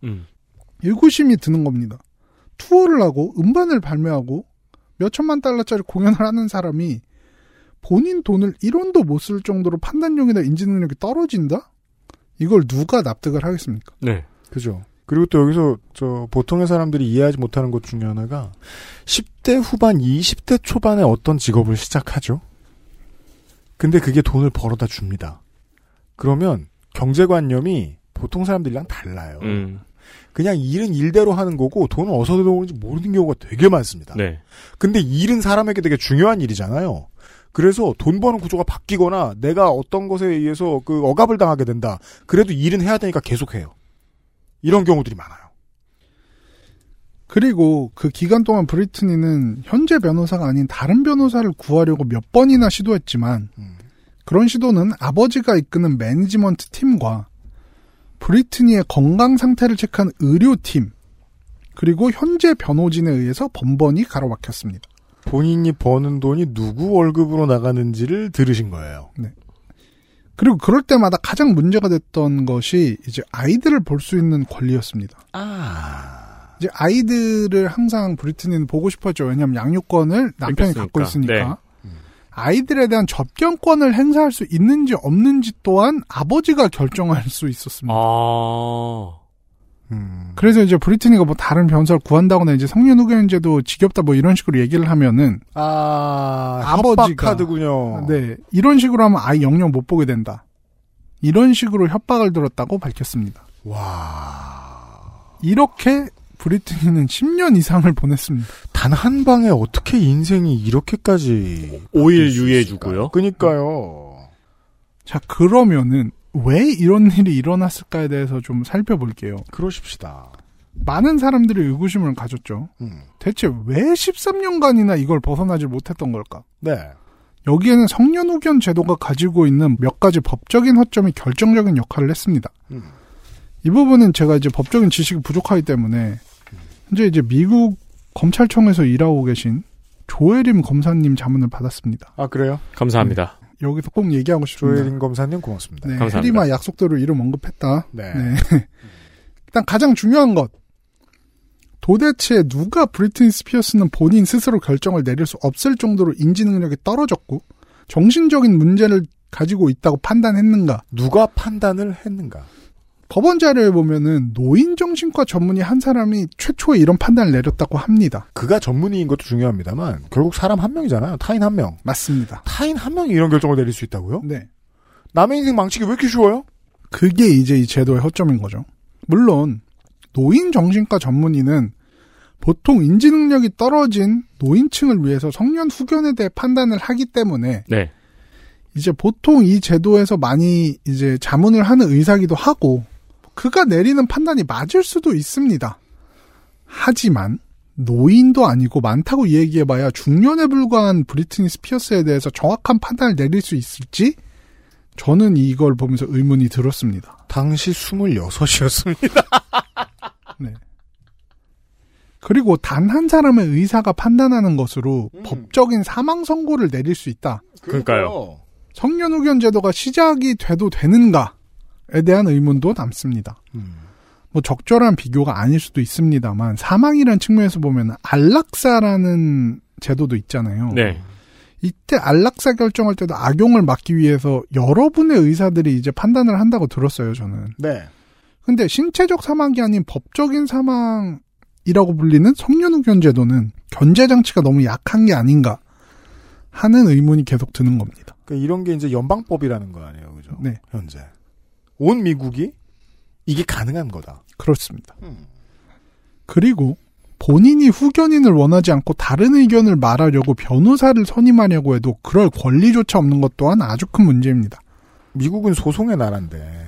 의구심이 드는 겁니다. 투어를 하고 음반을 발매하고 몇천만 달러짜리 공연을 하는 사람이 본인 돈을 1원도 못 쓸 정도로 판단력이나 인지능력이 떨어진다? 이걸 누가 납득을 하겠습니까? 네. 그죠. 그리고 또 여기서 보통의 사람들이 이해하지 못하는 것 중에 하나가 10대 후반, 20대 초반에 어떤 직업을 시작하죠. 근데 그게 돈을 벌어다 줍니다. 그러면 경제관념이 보통 사람들이랑 달라요. 그냥 일은 일대로 하는 거고 돈은 어디서 들어오는지 모르는 경우가 되게 많습니다. 네. 근데 일은 사람에게 되게 중요한 일이잖아요. 그래서 돈 버는 구조가 바뀌거나 내가 어떤 것에 의해서 그 억압을 당하게 된다. 그래도 일은 해야 되니까 계속해요. 이런 경우들이 많아요. 그리고 그 기간 동안 브리트니는 현재 변호사가 아닌 다른 변호사를 구하려고 몇 번이나 시도했지만 그런 시도는 아버지가 이끄는 매니지먼트 팀과 브리트니의 건강 상태를 체크한 의료팀 그리고 현재 변호진에 의해서 번번이 가로막혔습니다. 본인이 버는 돈이 누구 월급으로 나가는지를 들으신 거예요. 네. 그리고 그럴 때마다 가장 문제가 됐던 것이 이제 아이들을 볼 수 있는 권리였습니다. 아. 이제 아이들을 항상 브리트니는 보고 싶었죠. 왜냐하면 양육권을 남편이 있겠습니까? 갖고 있으니까. 네. 아이들에 대한 접견권을 행사할 수 있는지 없는지 또한 아버지가 결정할 수 있었습니다. 아. 그래서 이제 브리트니가 뭐 다른 변호사를 구한다거나 이제 성년후견제도 지겹다 뭐 이런 식으로 얘기를 하면은 아버지가 협박카드군요. 네 이런 식으로 하면 아이 영영 못 보게 된다. 이런 식으로 협박을 들었다고 밝혔습니다. 와 이렇게 브리트니는 10년 이상을 보냈습니다. 단 한 방에 어떻게 인생이 이렇게까지 5일 유예 주고요? 그러니까요. 자 그러면은. 왜 이런 일이 일어났을까에 대해서 좀 살펴볼게요. 그러십시다. 많은 사람들이 의구심을 가졌죠. 대체 왜 13년간이나 이걸 벗어나지 못했던 걸까? 네. 여기에는 성년후견 제도가 가지고 있는 몇 가지 법적인 허점이 결정적인 역할을 했습니다. 이 부분은 제가 이제 법적인 지식이 부족하기 때문에 현재 이제 미국 검찰청에서 일하고 계신 조혜림 검사님 자문을 받았습니다. 아 그래요? 감사합니다. 네. 여기서 꼭 얘기하고 싶습니다. 조혜린 검사님 고맙습니다. 네, 감사합니다. 해리마 약속대로 이름 언급했다. 네. 네. 일단 가장 중요한 것. 도대체 누가 브리트니 스피어스는 본인 스스로 결정을 내릴 수 없을 정도로 인지 능력이 떨어졌고 정신적인 문제를 가지고 있다고 판단했는가? 누가 판단을 했는가? 법원 자료에 보면은 노인정신과 전문의 한 사람이 최초에 이런 판단을 내렸다고 합니다. 그가 전문의인 것도 중요합니다만 결국 사람 한 명이잖아요. 타인 한 명. 맞습니다. 타인 한 명이 이런 결정을 내릴 수 있다고요? 네. 남의 인생 망치기 왜 이렇게 쉬워요? 그게 이제 이 제도의 허점인 거죠. 물론 노인정신과 전문의는 보통 인지능력이 떨어진 노인층을 위해서 성년 후견에 대해 판단을 하기 때문에 네. 이제 보통 이 제도에서 많이 이제 자문을 하는 의사기도 하고 그가 내리는 판단이 맞을 수도 있습니다. 하지만 노인도 아니고 많다고 얘기해봐야 중년에 불과한 브리트니 스피어스에 대해서 정확한 판단을 내릴 수 있을지 저는 이걸 보면서 의문이 들었습니다. 당시 26이었습니다. 네. 그리고 단 한 사람의 의사가 판단하는 것으로 법적인 사망 선고를 내릴 수 있다. 그러니까요. 성년 후견 제도가 시작이 돼도 되는가에 대한 의문도 남습니다. 뭐 적절한 비교가 아닐 수도 있습니다만 사망이란 측면에서 보면 안락사라는 제도도 있잖아요. 네. 이때 안락사 결정할 때도 악용을 막기 위해서 여러분의 의사들이 이제 판단을 한다고 들었어요, 저는. 네. 근데 신체적 사망이 아닌 법적인 사망이라고 불리는 성년 후견 제도는 견제 장치가 너무 약한 게 아닌가 하는 의문이 계속 드는 겁니다. 그러니까 이런 게 이제 연방법이라는 거 아니에요, 그죠? 네. 현재 온 미국이 이게 가능한 거다. 그렇습니다. 그리고 본인이 후견인을 원하지 않고 다른 의견을 말하려고 변호사를 선임하려고 해도 그럴 권리조차 없는 것 또한 아주 큰 문제입니다. 미국은 소송의 나라인데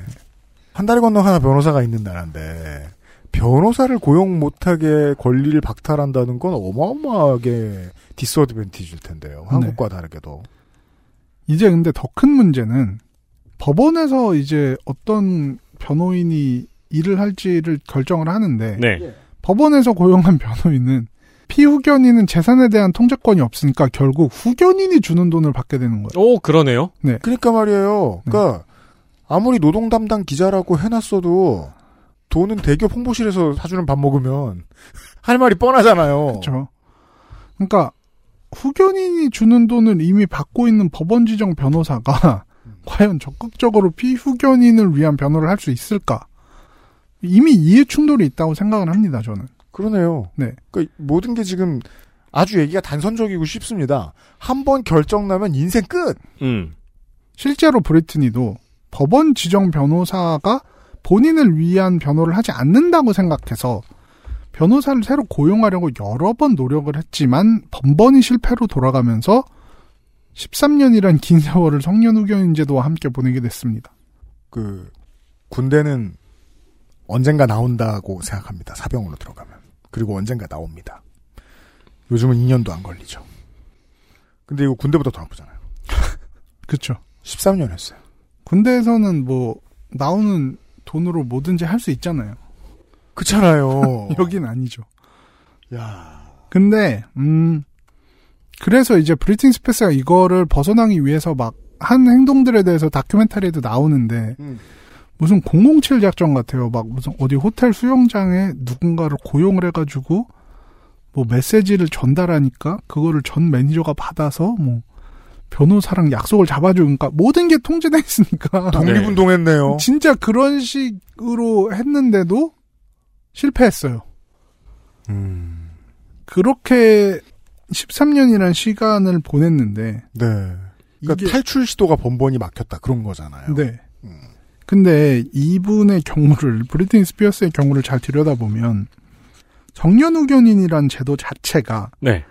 한 다리 건너 하나 변호사가 있는 나라인데 변호사를 고용 못하게 권리를 박탈한다는 건 어마어마하게 디스어드밴티지일 텐데요. 한국과 네. 다르게도. 이제 근데 더 큰 문제는 법원에서 이제 어떤 변호인이 일을 할지를 결정을 하는데 네. 법원에서 고용한 변호인은 피후견인은 재산에 대한 통제권이 없으니까 결국 후견인이 주는 돈을 받게 되는 거예요. 오, 그러네요. 네. 그러니까 말이에요. 그러니까 네. 아무리 노동 담당 기자라고 해놨어도 돈은 대기업 홍보실에서 사주는 밥 먹으면 할 말이 뻔하잖아요. 그렇죠. 그러니까 후견인이 주는 돈을 이미 받고 있는 법원 지정 변호사가 과연 적극적으로 피후견인을 위한 변호를 할 수 있을까? 이미 이해 충돌이 있다고 생각을 합니다, 저는. 그러네요. 네. 그러니까 모든 게 지금 아주 얘기가 단선적이고 쉽습니다. 한번 결정 나면 인생 끝. 실제로 브리트니도 법원 지정 변호사가 본인을 위한 변호를 하지 않는다고 생각해서 변호사를 새로 고용하려고 여러 번 노력을 했지만 번번이 실패로 돌아가면서 13년이란 긴 세월을 성년 후견인 제도와 함께 보내게 됐습니다. 그 군대는 언젠가 나온다고 생각합니다. 사병으로 들어가면. 그리고 언젠가 나옵니다. 요즘은 2년도 안 걸리죠. 근데 이거 군대보다 더 아프잖아요. 그렇죠. 13년 했어요. 군대에서는 뭐 나오는 돈으로 뭐든지 할 수 있잖아요. 그렇잖아요. 여긴 아니죠. 야. 근데 그래서 이제 브리트니 스피어스가 이거를 벗어나기 위해서 막 한 행동들에 대해서 다큐멘터리에도 나오는데 무슨 007 작전 같아요. 막 무슨 어디 호텔 수영장에 누군가를 고용을 해가지고 뭐 메시지를 전달하니까 그거를 전 매니저가 받아서 뭐 변호사랑 약속을 잡아주니까 모든 게 통제돼 있으니까 독립운동했네요. 네. 진짜 그런 식으로 했는데도 실패했어요. 그렇게 13년이란 시간을 보냈는데 네. 그러니까 이게... 탈출 시도가 번번이 막혔다 그런 거잖아요. 네. 근데 이분의 경우를 브리트니 스피어스의 경우를 잘 들여다보면 정년 후견인이란 제도 자체가 네.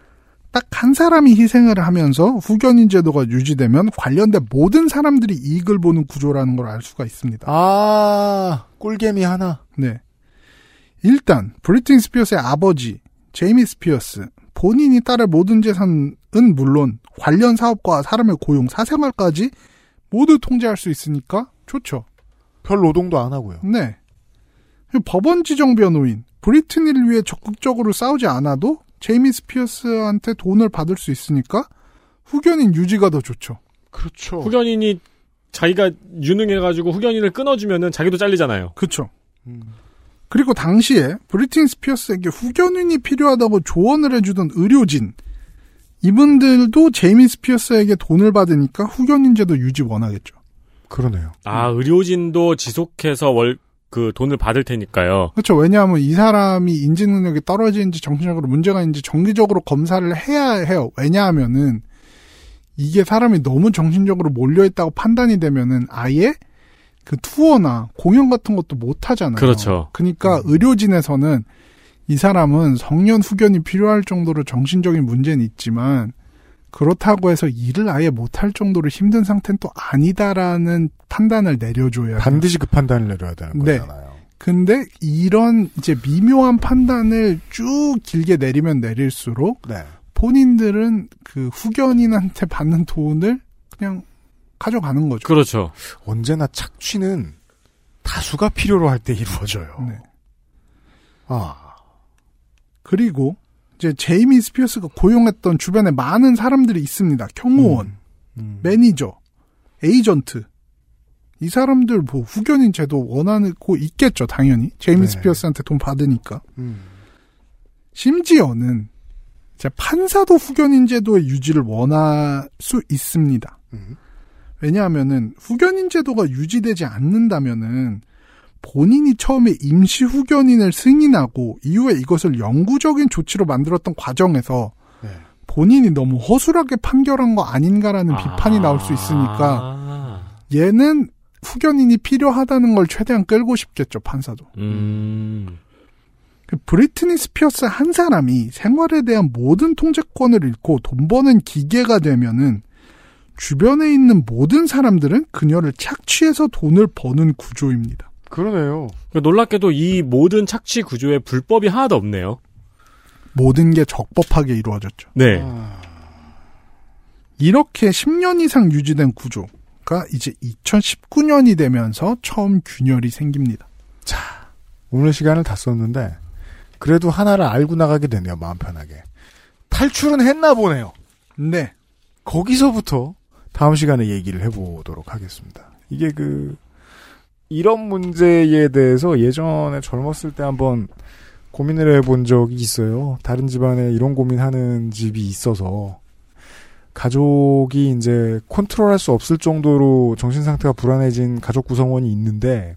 딱 한 사람이 희생을 하면서 후견인 제도가 유지되면 관련된 모든 사람들이 이익을 보는 구조라는 걸 알 수가 있습니다. 아, 꿀개미 하나. 네. 일단 브리트니 스피어스의 아버지 제이미 스피어스 본인이 딸의 모든 재산은 물론 관련 사업과 사람의 고용, 사생활까지 모두 통제할 수 있으니까 좋죠. 별 노동도 안 하고요. 네. 법원 지정 변호인 브리트니를 위해 적극적으로 싸우지 않아도 제이미 스피어스한테 돈을 받을 수 있으니까 후견인 유지가 더 좋죠. 그렇죠. 후견인이 자기가 유능해가지고 후견인을 끊어주면은 자기도 잘리잖아요. 그렇죠. 그리고 당시에 브리트니 스피어스에게 후견인이 필요하다고 조언을 해주던 의료진, 이분들도 제이미 스피어스에게 돈을 받으니까 후견인제도 유지 원하겠죠. 그러네요. 아, 의료진도 지속해서 돈을 받을 테니까요. 그렇죠. 왜냐하면 이 사람이 인지 능력이 떨어지는지 정신적으로 문제가 있는지 정기적으로 검사를 해야 해요. 왜냐하면은 이게 사람이 너무 정신적으로 몰려있다고 판단이 되면은 아예 그 투어나 공연 같은 것도 못 하잖아요. 그렇죠. 그러니까 의료진에서는 이 사람은 성년 후견이 필요할 정도로 정신적인 문제는 있지만 그렇다고 해서 일을 아예 못할 정도로 힘든 상태는 또 아니다라는 판단을 내려줘야 반드시 그 판단을 내려야 되는 거잖아요. 네. 근데 이런 이제 미묘한 판단을 쭉 길게 내리면 내릴수록 네. 본인들은 그 후견인한테 받는 돈을 그냥 가져가는 거죠. 그렇죠. 언제나 착취는 다수가 필요로 할 때 이루어져요. 네. 아. 그리고 이제 제이미 스피어스가 고용했던 주변에 많은 사람들이 있습니다. 경호원, 매니저, 에이전트. 이 사람들 뭐 후견인 제도 원하고 있겠죠, 당연히. 제이미 네. 스피어스한테 돈 받으니까. 심지어는 이제 판사도 후견인 제도의 유지를 원할 수 있습니다. 왜냐하면은 후견인 제도가 유지되지 않는다면은 본인이 처음에 임시 후견인을 승인하고 이후에 이것을 영구적인 조치로 만들었던 과정에서 네. 본인이 너무 허술하게 판결한 거 아닌가라는 비판이 나올 수 있으니까 얘는 후견인이 필요하다는 걸 최대한 끌고 싶겠죠, 판사도. 브리트니 스피어스 한 사람이 생활에 대한 모든 통제권을 잃고 돈 버는 기계가 되면은 주변에 있는 모든 사람들은 그녀를 착취해서 돈을 버는 구조입니다. 그러네요. 놀랍게도 이 모든 착취 구조에 불법이 하나도 없네요. 모든 게 적법하게 이루어졌죠. 네. 아... 이렇게 10년 이상 유지된 구조가 이제 2019년이 되면서 처음 균열이 생깁니다. 자, 오늘 시간을 다 썼는데 그래도 하나를 알고 나가게 되네요. 마음 편하게. 탈출은 했나 보네요. 네. 거기서부터 다음 시간에 얘기를 해보도록 하겠습니다. 이게 이런 문제에 대해서 예전에 젊었을 때 한번 고민을 해본 적이 있어요. 다른 집안에 이런 고민하는 집이 있어서 가족이 이제 컨트롤할 수 없을 정도로 정신 상태가 불안해진 가족 구성원이 있는데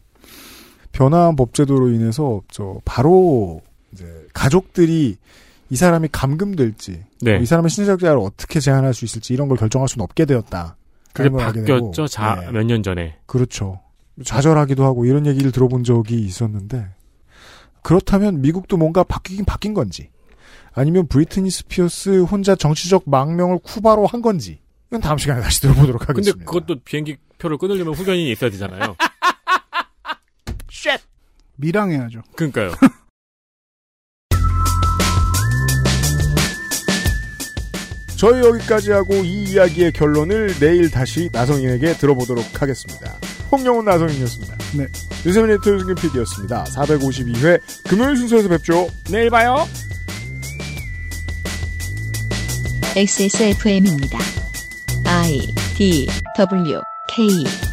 변화한 법제도로 인해서 바로 이제 가족들이 이 사람이 감금될지 네. 이 사람의 신체적자를 어떻게 제한할 수 있을지 이런 걸 결정할 수는 없게 되었다. 그게 바뀌었죠. 네. 몇 년 전에. 그렇죠. 좌절하기도 하고 이런 얘기를 들어본 적이 있었는데 그렇다면 미국도 뭔가 바뀌긴 바뀐 건지 아니면 브리트니 스피어스 혼자 정치적 망명을 쿠바로 한 건지 이건 다음 시간에 다시 들어보도록 하겠습니다. 근데 그것도 비행기 표를 끊으려면 후견인이 있어야 되잖아요. 쉣! 밀항해야죠. 그러니까요. 저희 여기까지 하고 이 이야기의 결론을 내일 다시 나성인에게 들어보도록 하겠습니다. 홍영훈 나성인이었습니다. 네. 유세민 에디터 유승균 PD였습니다. 452회 금요일 순서에서 뵙죠. 내일 봐요. XSFM입니다. I, D, W, K